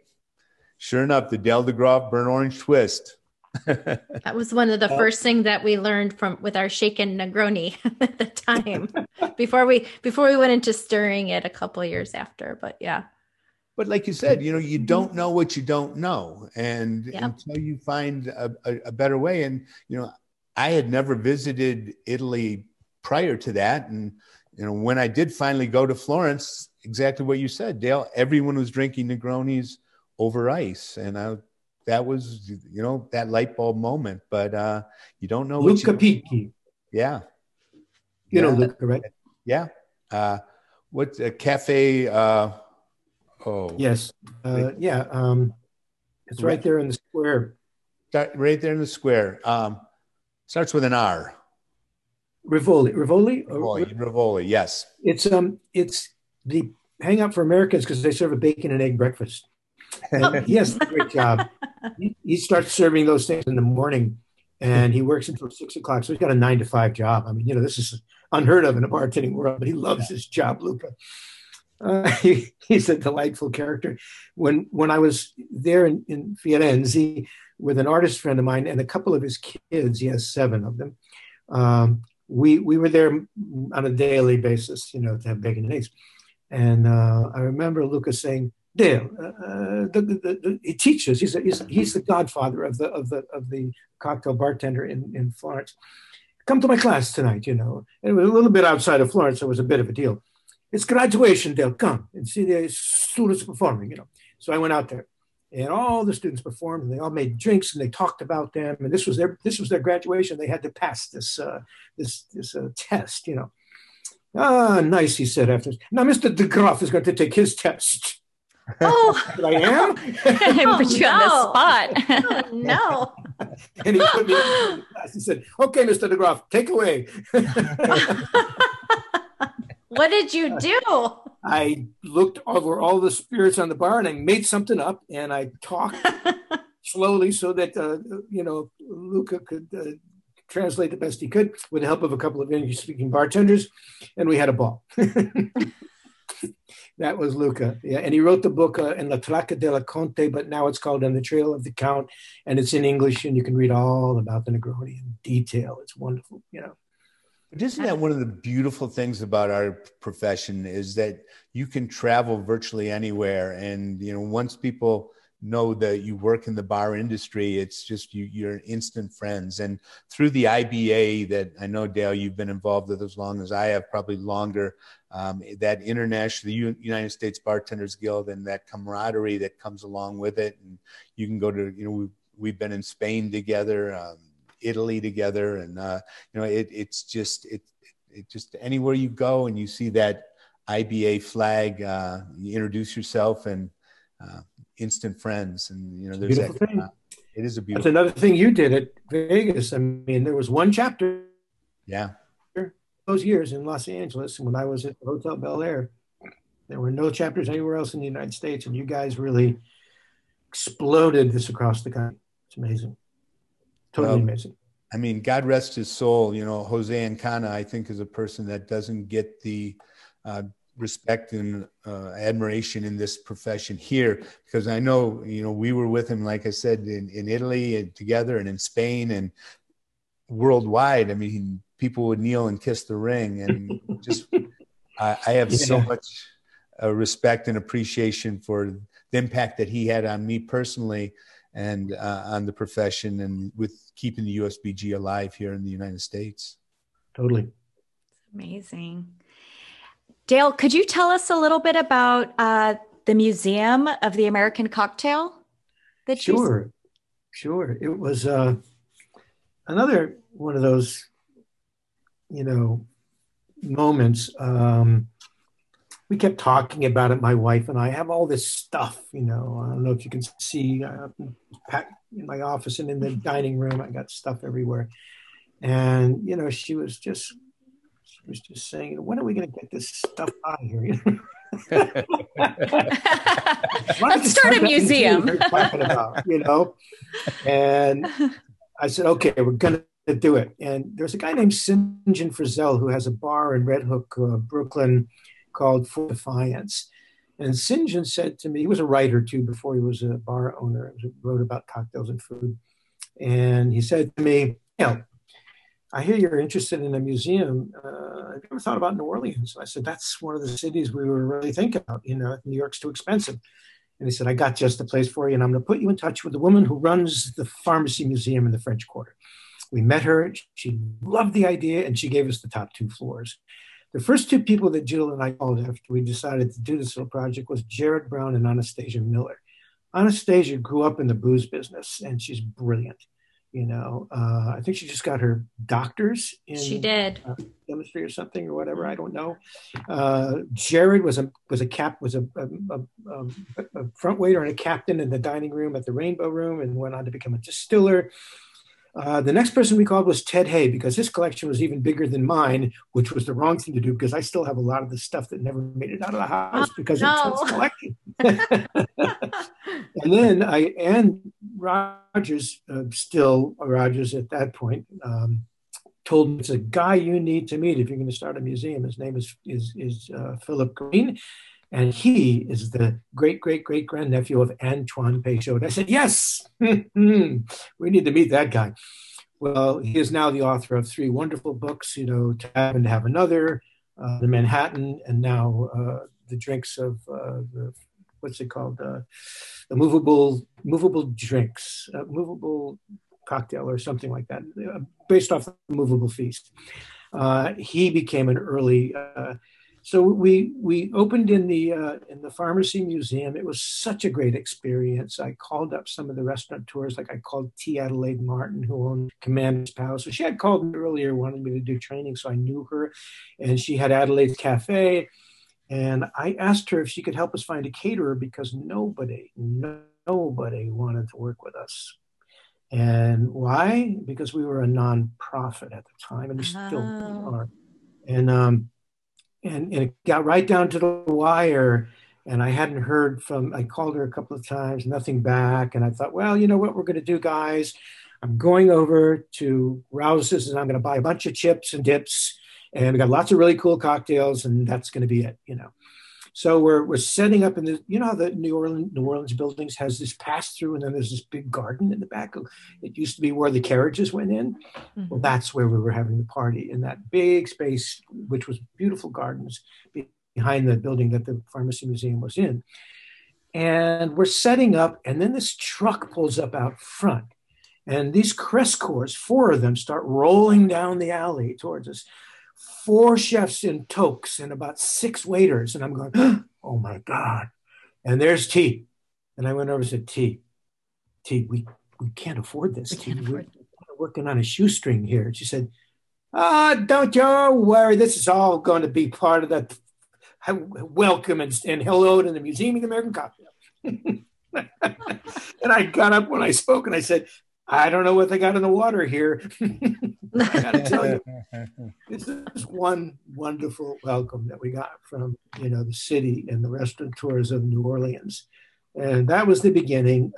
sure enough, the Dale DeGroff burnt orange twist. That was one of the first things that we learned with our shaken Negroni at the time before we went into stirring it a couple of years after, but yeah. But like you said, you know, you don't know what you don't know. And until you find a better way. And, you know, I had never visited Italy prior to that. And, you know, when I did finally go to Florence, exactly what you said, Dale, everyone was drinking Negronis over ice. And that was, you know, that light bulb moment. But you don't know. Luca Picchi. Yeah. You know Luca, right? Yeah. What's a cafe... Oh yes, yeah. It's right there in the square. Right there in the square. Starts with an R. Rivoli. Yes. It's the hangout for Americans because they serve a bacon and egg breakfast. Yes, great job. He starts serving those things in the morning, and he works until 6 o'clock. So he's got a 9-to-5 job. I mean, you know, this is unheard of in a bartending world, but he loves his job, Luca. He's a delightful character. When I was there in Firenze with an artist friend of mine and a couple of his kids, he has 7 of them. We were there on a daily basis, you know, to have bacon and eggs. And I remember Lucas saying, "Dale, he teaches. He's the godfather of the cocktail bartender in Florence. Come to my class tonight, you know." And it was a little bit outside of Florence, so it was a bit of a deal. "It's graduation, Dale. Come and see the students performing, you know." So I went out there, and all the students performed, and they all made drinks, and they talked about them. And this was their graduation. They had to pass this test, you know. "Ah, nice," he said after. "Now, Mr. DeGroff is going to take his test." Oh, but I am. I put you on the spot. Oh, no. And he put me in the class and said, "Okay, Mr. DeGroff, take away." What did you do? I looked over all the spirits on the bar and I made something up and I talked slowly so that, you know, Luca could translate the best he could with the help of a couple of English-speaking bartenders. And we had a ball. That was Luca. Yeah. And he wrote the book in La Tracca della Conte, but now it's called On the Trail of the Count. And it's in English and you can read all about the Negroni in detail. It's wonderful, you know. But isn't that one of the beautiful things about our profession is that you can travel virtually anywhere. And, you know, once people know that you work in the bar industry, it's just you're instant friends. And through the IBA that I know, Dale, you've been involved with as long as I have, probably longer, that international, the United States Bartenders Guild and that camaraderie that comes along with it. And you can go to, you know, we've been in Spain together, Italy together, and you know, it's just anywhere you go and you see that IBA flag, you introduce yourself and instant friends, and you know, there's that thing. It is a beautiful. That's another thing you did at Vegas. I mean, there was one chapter. Yeah. Those years in Los Angeles, and when I was at Hotel Bel Air, there were no chapters anywhere else in the United States, and you guys really exploded this across the country. It's amazing. Totally amazing. I mean, God rest his soul. You know, Jose Encana, I think, is a person that doesn't get the respect and admiration in this profession here, because I know, you know, we were with him, like I said, in Italy and together and in Spain and worldwide. I mean, people would kneel and kiss the ring. And just, I have so much respect and appreciation for the impact that he had on me personally. and on the profession and with keeping the USBG alive here in the United States. Totally. Amazing. Dale, could you tell us a little bit about the Museum of the American Cocktail? That Sure. It was another one of those, you know, moments. We kept talking about it, my wife and I have all this stuff, you know, I don't know if you can see in my office and in the dining room, I got stuff everywhere. And, you know, she was just saying, when are we going to get this stuff out of here? You know? Let's start a museum. About, you know? And I said, okay, we're going to do it. And there's a guy named St. John Frizzell who has a bar in Red Hook, Brooklyn, called For Defiance. And St. John said to me, he was a writer too before he was a bar owner, he wrote about cocktails and food. And he said to me, you know, I hear you're interested in a museum. Have you ever thought about New Orleans? I said, that's one of the cities we were really thinking about. You know, New York's too expensive. And he said, I got just the place for you. And I'm going to put you in touch with the woman who runs the pharmacy museum in the French Quarter. We met her. She loved the idea. And she gave us the top two floors. The first two people that Jill and I called after we decided to do this little project was Jared Brown and Anastasia Miller. Anastasia grew up in the booze business, and she's brilliant. You know, I think she just got her doctor's in chemistry or something or whatever. I don't know. Jared was a front waiter and a captain in the dining room at the Rainbow Room, and went on to become a distiller. The next person we called was Ted Hay, because his collection was even bigger than mine, which was the wrong thing to do because I still have a lot of the stuff that never made it out of the house because of Ted's collection. And then Rogers at that point, told me, it's a guy you need to meet if you're going to start a museum. His name is Philip Green. And he is the great-great-great-grandnephew of Antoine Peixoto. I said, yes, we need to meet that guy. Well, he is now the author of three wonderful books, you know, To Have and to Have Another, The Manhattan, and now the drinks of, the movable cocktail or something like that, based off the Movable Feast. He became an early... So we opened in the pharmacy museum. It was such a great experience. I called up some of the restaurateurs, like I called T. Adelaide Martin, who owned Commander's Palace. So she had called me earlier, wanted me to do training, so I knew her. And she had Adelaide's Cafe. And I asked her if she could help us find a caterer because nobody wanted to work with us. And why? Because we were a nonprofit at the time, and we still are. And it got right down to the wire, and I hadn't heard from, I called her a couple of times, nothing back. And I thought, well, you know what we're going to do, guys? I'm going over to Rouse's, and I'm going to buy a bunch of chips and dips. And we got lots of really cool cocktails, and that's going to be it, you know. So we're setting up in the, you know, how the New Orleans buildings has this pass through, and then there's this big garden in the back. It used to be where the carriages went in. Mm-hmm. Well, that's where we were having the party, in that big space, which was beautiful gardens behind the building that the pharmacy museum was in. And we're setting up, and then this truck pulls up out front, and these Crescors, four of them, start rolling down the alley towards us. Four chefs in toques and about six waiters. And I'm going, oh my God. And there's T. And I went over and said, T, we can't afford this. We're working on a shoestring here. And she said, don't you worry. This is all going to be part of the welcome and hello to the Museum of the American Cocktail. And I got up when I spoke and I said, I don't know what they got in the water here. I got to tell you, this is one wonderful welcome that we got from, you know, the city and the restaurateurs of New Orleans. And that was the beginning.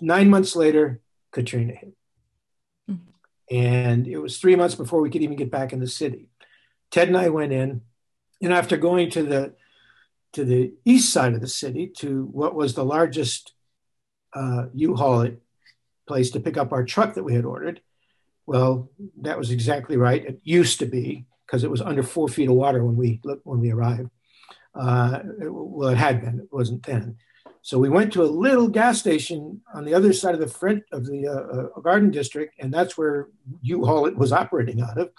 9 months later, Katrina hit. Mm-hmm. And it was 3 months before we could even get back in the city. Ted and I went in, and after going to the east side of the city, to what was the largest U-Haul place to pick up our truck that we had ordered. Well, that was exactly right. It used to be, because it was under 4 feet of water when we arrived. Well, it had been. It wasn't then. So we went to a little gas station on the other side of the front of the Garden District, and that's where U-Haul was operating out of.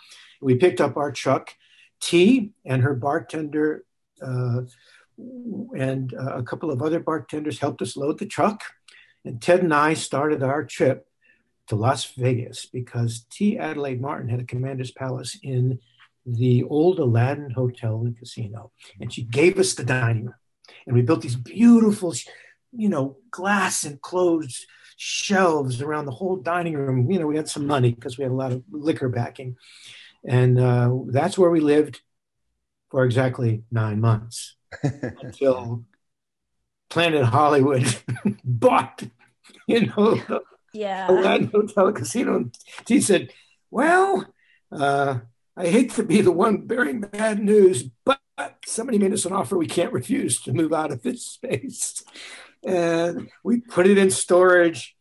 We picked up our truck, T and her bartender and a couple of other bartenders helped us load the truck. And Ted and I started our trip to Las Vegas because T. Adelaide Martin had a Commander's Palace in the old Aladdin Hotel and Casino. And she gave us the dining room. And we built these beautiful, you know, glass enclosed shelves around the whole dining room. You know, we had some money because we had a lot of liquor backing. And that's where we lived for exactly 9 months until Planet Hollywood bought, you know, the Aladdin Hotel Casino. And she said, well, I hate to be the one bearing bad news, but somebody made us an offer we can't refuse to move out of this space. And we put it in storage.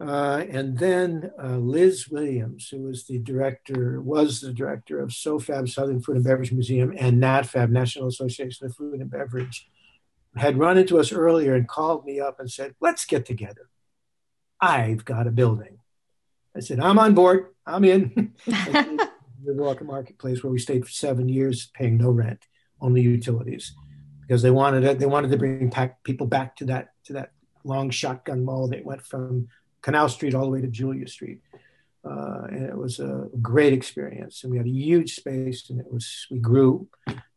And then Liz Williams, who was the director of SoFab, Southern Food and Beverage Museum, and NATFAB, National Association of Food and Beverage, had run into us earlier and called me up and said, let's get together. I've got a building. I said, I'm on board. I'm in. The Walker Marketplace, where we stayed for 7 years, paying no rent, only utilities, because they wanted to bring people back to that long shotgun mall that went from Canal Street all the way to Julia Street, and it was a great experience. And we had a huge space, and we grew,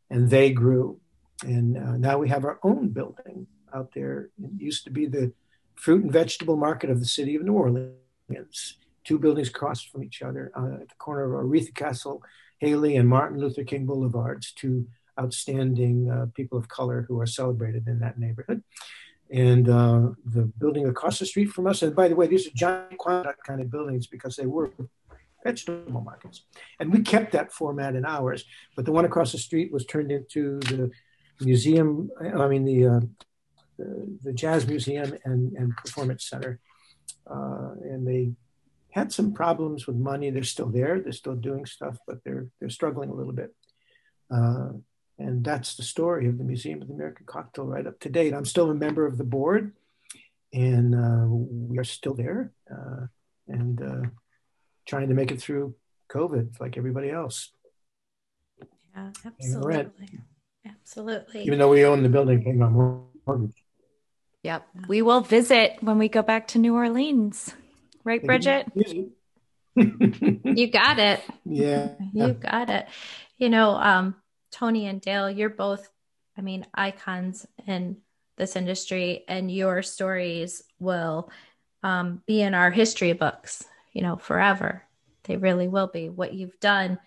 and they grew, and now we have our own building out there. It used to be the fruit and vegetable market of the city of New Orleans. Two buildings across from each other at the corner of Aretha Castle Haley and Martin Luther King Boulevards, two outstanding people of color who are celebrated in that neighborhood. And the building across the street from us, and by the way, these are giant kind of buildings because they were vegetable markets. And we kept that format in ours, but the one across the street was turned into the museum, the Jazz Museum and Performance Center. And they had some problems with money. They're still there. They're still doing stuff, but they're struggling a little bit. And that's the story of the Museum of the American Cocktail right up to date. I'm still a member of the board, and we are still there and trying to make it through COVID like everybody else. Yeah, absolutely. Absolutely. Even though we own the building, paying our mortgage. Yep. We will visit when we go back to New Orleans. Right, Bridget? You got it. Yeah. You got it. You know, Tony and Dale, you're both, icons in this industry, and your stories will be in our history books, you know, forever. They really will be. What you've done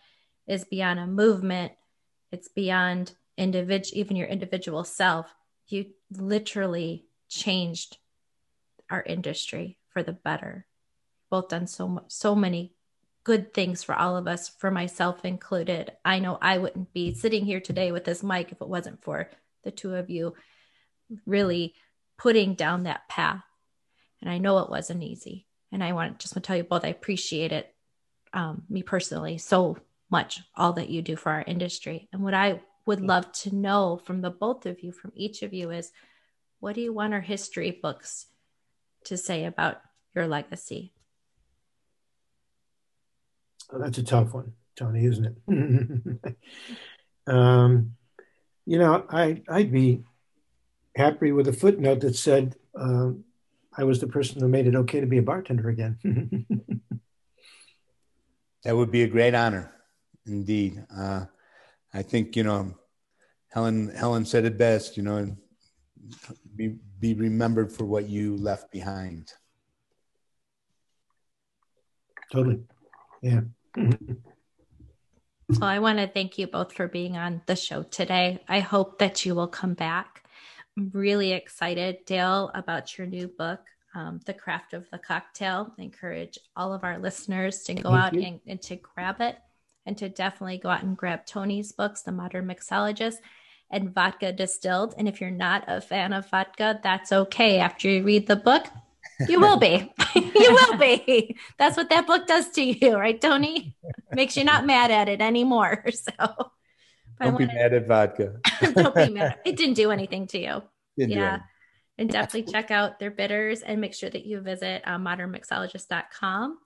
is beyond a movement. It's beyond even your individual self. You literally changed our industry for the better. Both done so many good things for all of us, for myself included. I know I wouldn't be sitting here today with this mic if it wasn't for the two of you really putting down that path. And I know it wasn't easy. And I just want to tell you both, I appreciate it, me personally, so much, all that you do for our industry. And what I would love to know from the both of you, from each of you, is what do you want our history books to say about your legacy? Oh, that's a tough one, Tony, isn't it? You know, I'd be happy with a footnote that said I was the person who made it okay to be a bartender again. That would be a great honor, indeed. I think, you know, Helen said it best, you know, be remembered for what you left behind. Totally, yeah. So I want to thank you both for being on the show today. I hope that you will come back. I'm really excited, Dale, about your new book, The Craft of the Cocktail. I encourage all of our listeners to go out and to grab it, and to definitely go out and grab Tony's books, The Modern Mixologist and Vodka Distilled. And if you're not a fan of vodka, that's okay. After you read the book, you will be. You will be. That's what that book does to you, right, Tony? Makes you not mad at it anymore. So don't be mad at vodka. Don't be mad. It didn't do anything to you. Didn't do anything. And definitely check out their bitters and make sure that you visit modernmixologist.com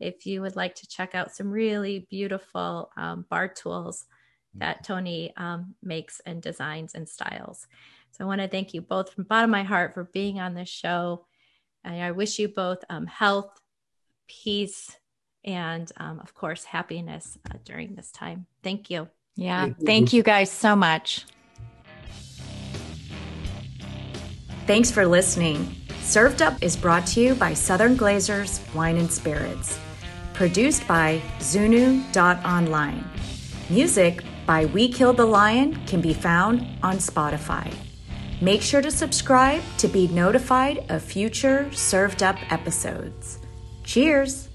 if you would like to check out some really beautiful bar tools that Tony makes and designs and styles. So I want to thank you both from the bottom of my heart for being on this show. And I wish you both health, peace, and of course, happiness during this time. Thank you. Yeah. Thank you guys so much. Thanks for listening. Served Up is brought to you by Southern Glazer's Wine and Spirits. Produced by Zunu.online. Music by We Killed the Lion can be found on Spotify. Make sure to subscribe to be notified of future Served Up episodes. Cheers!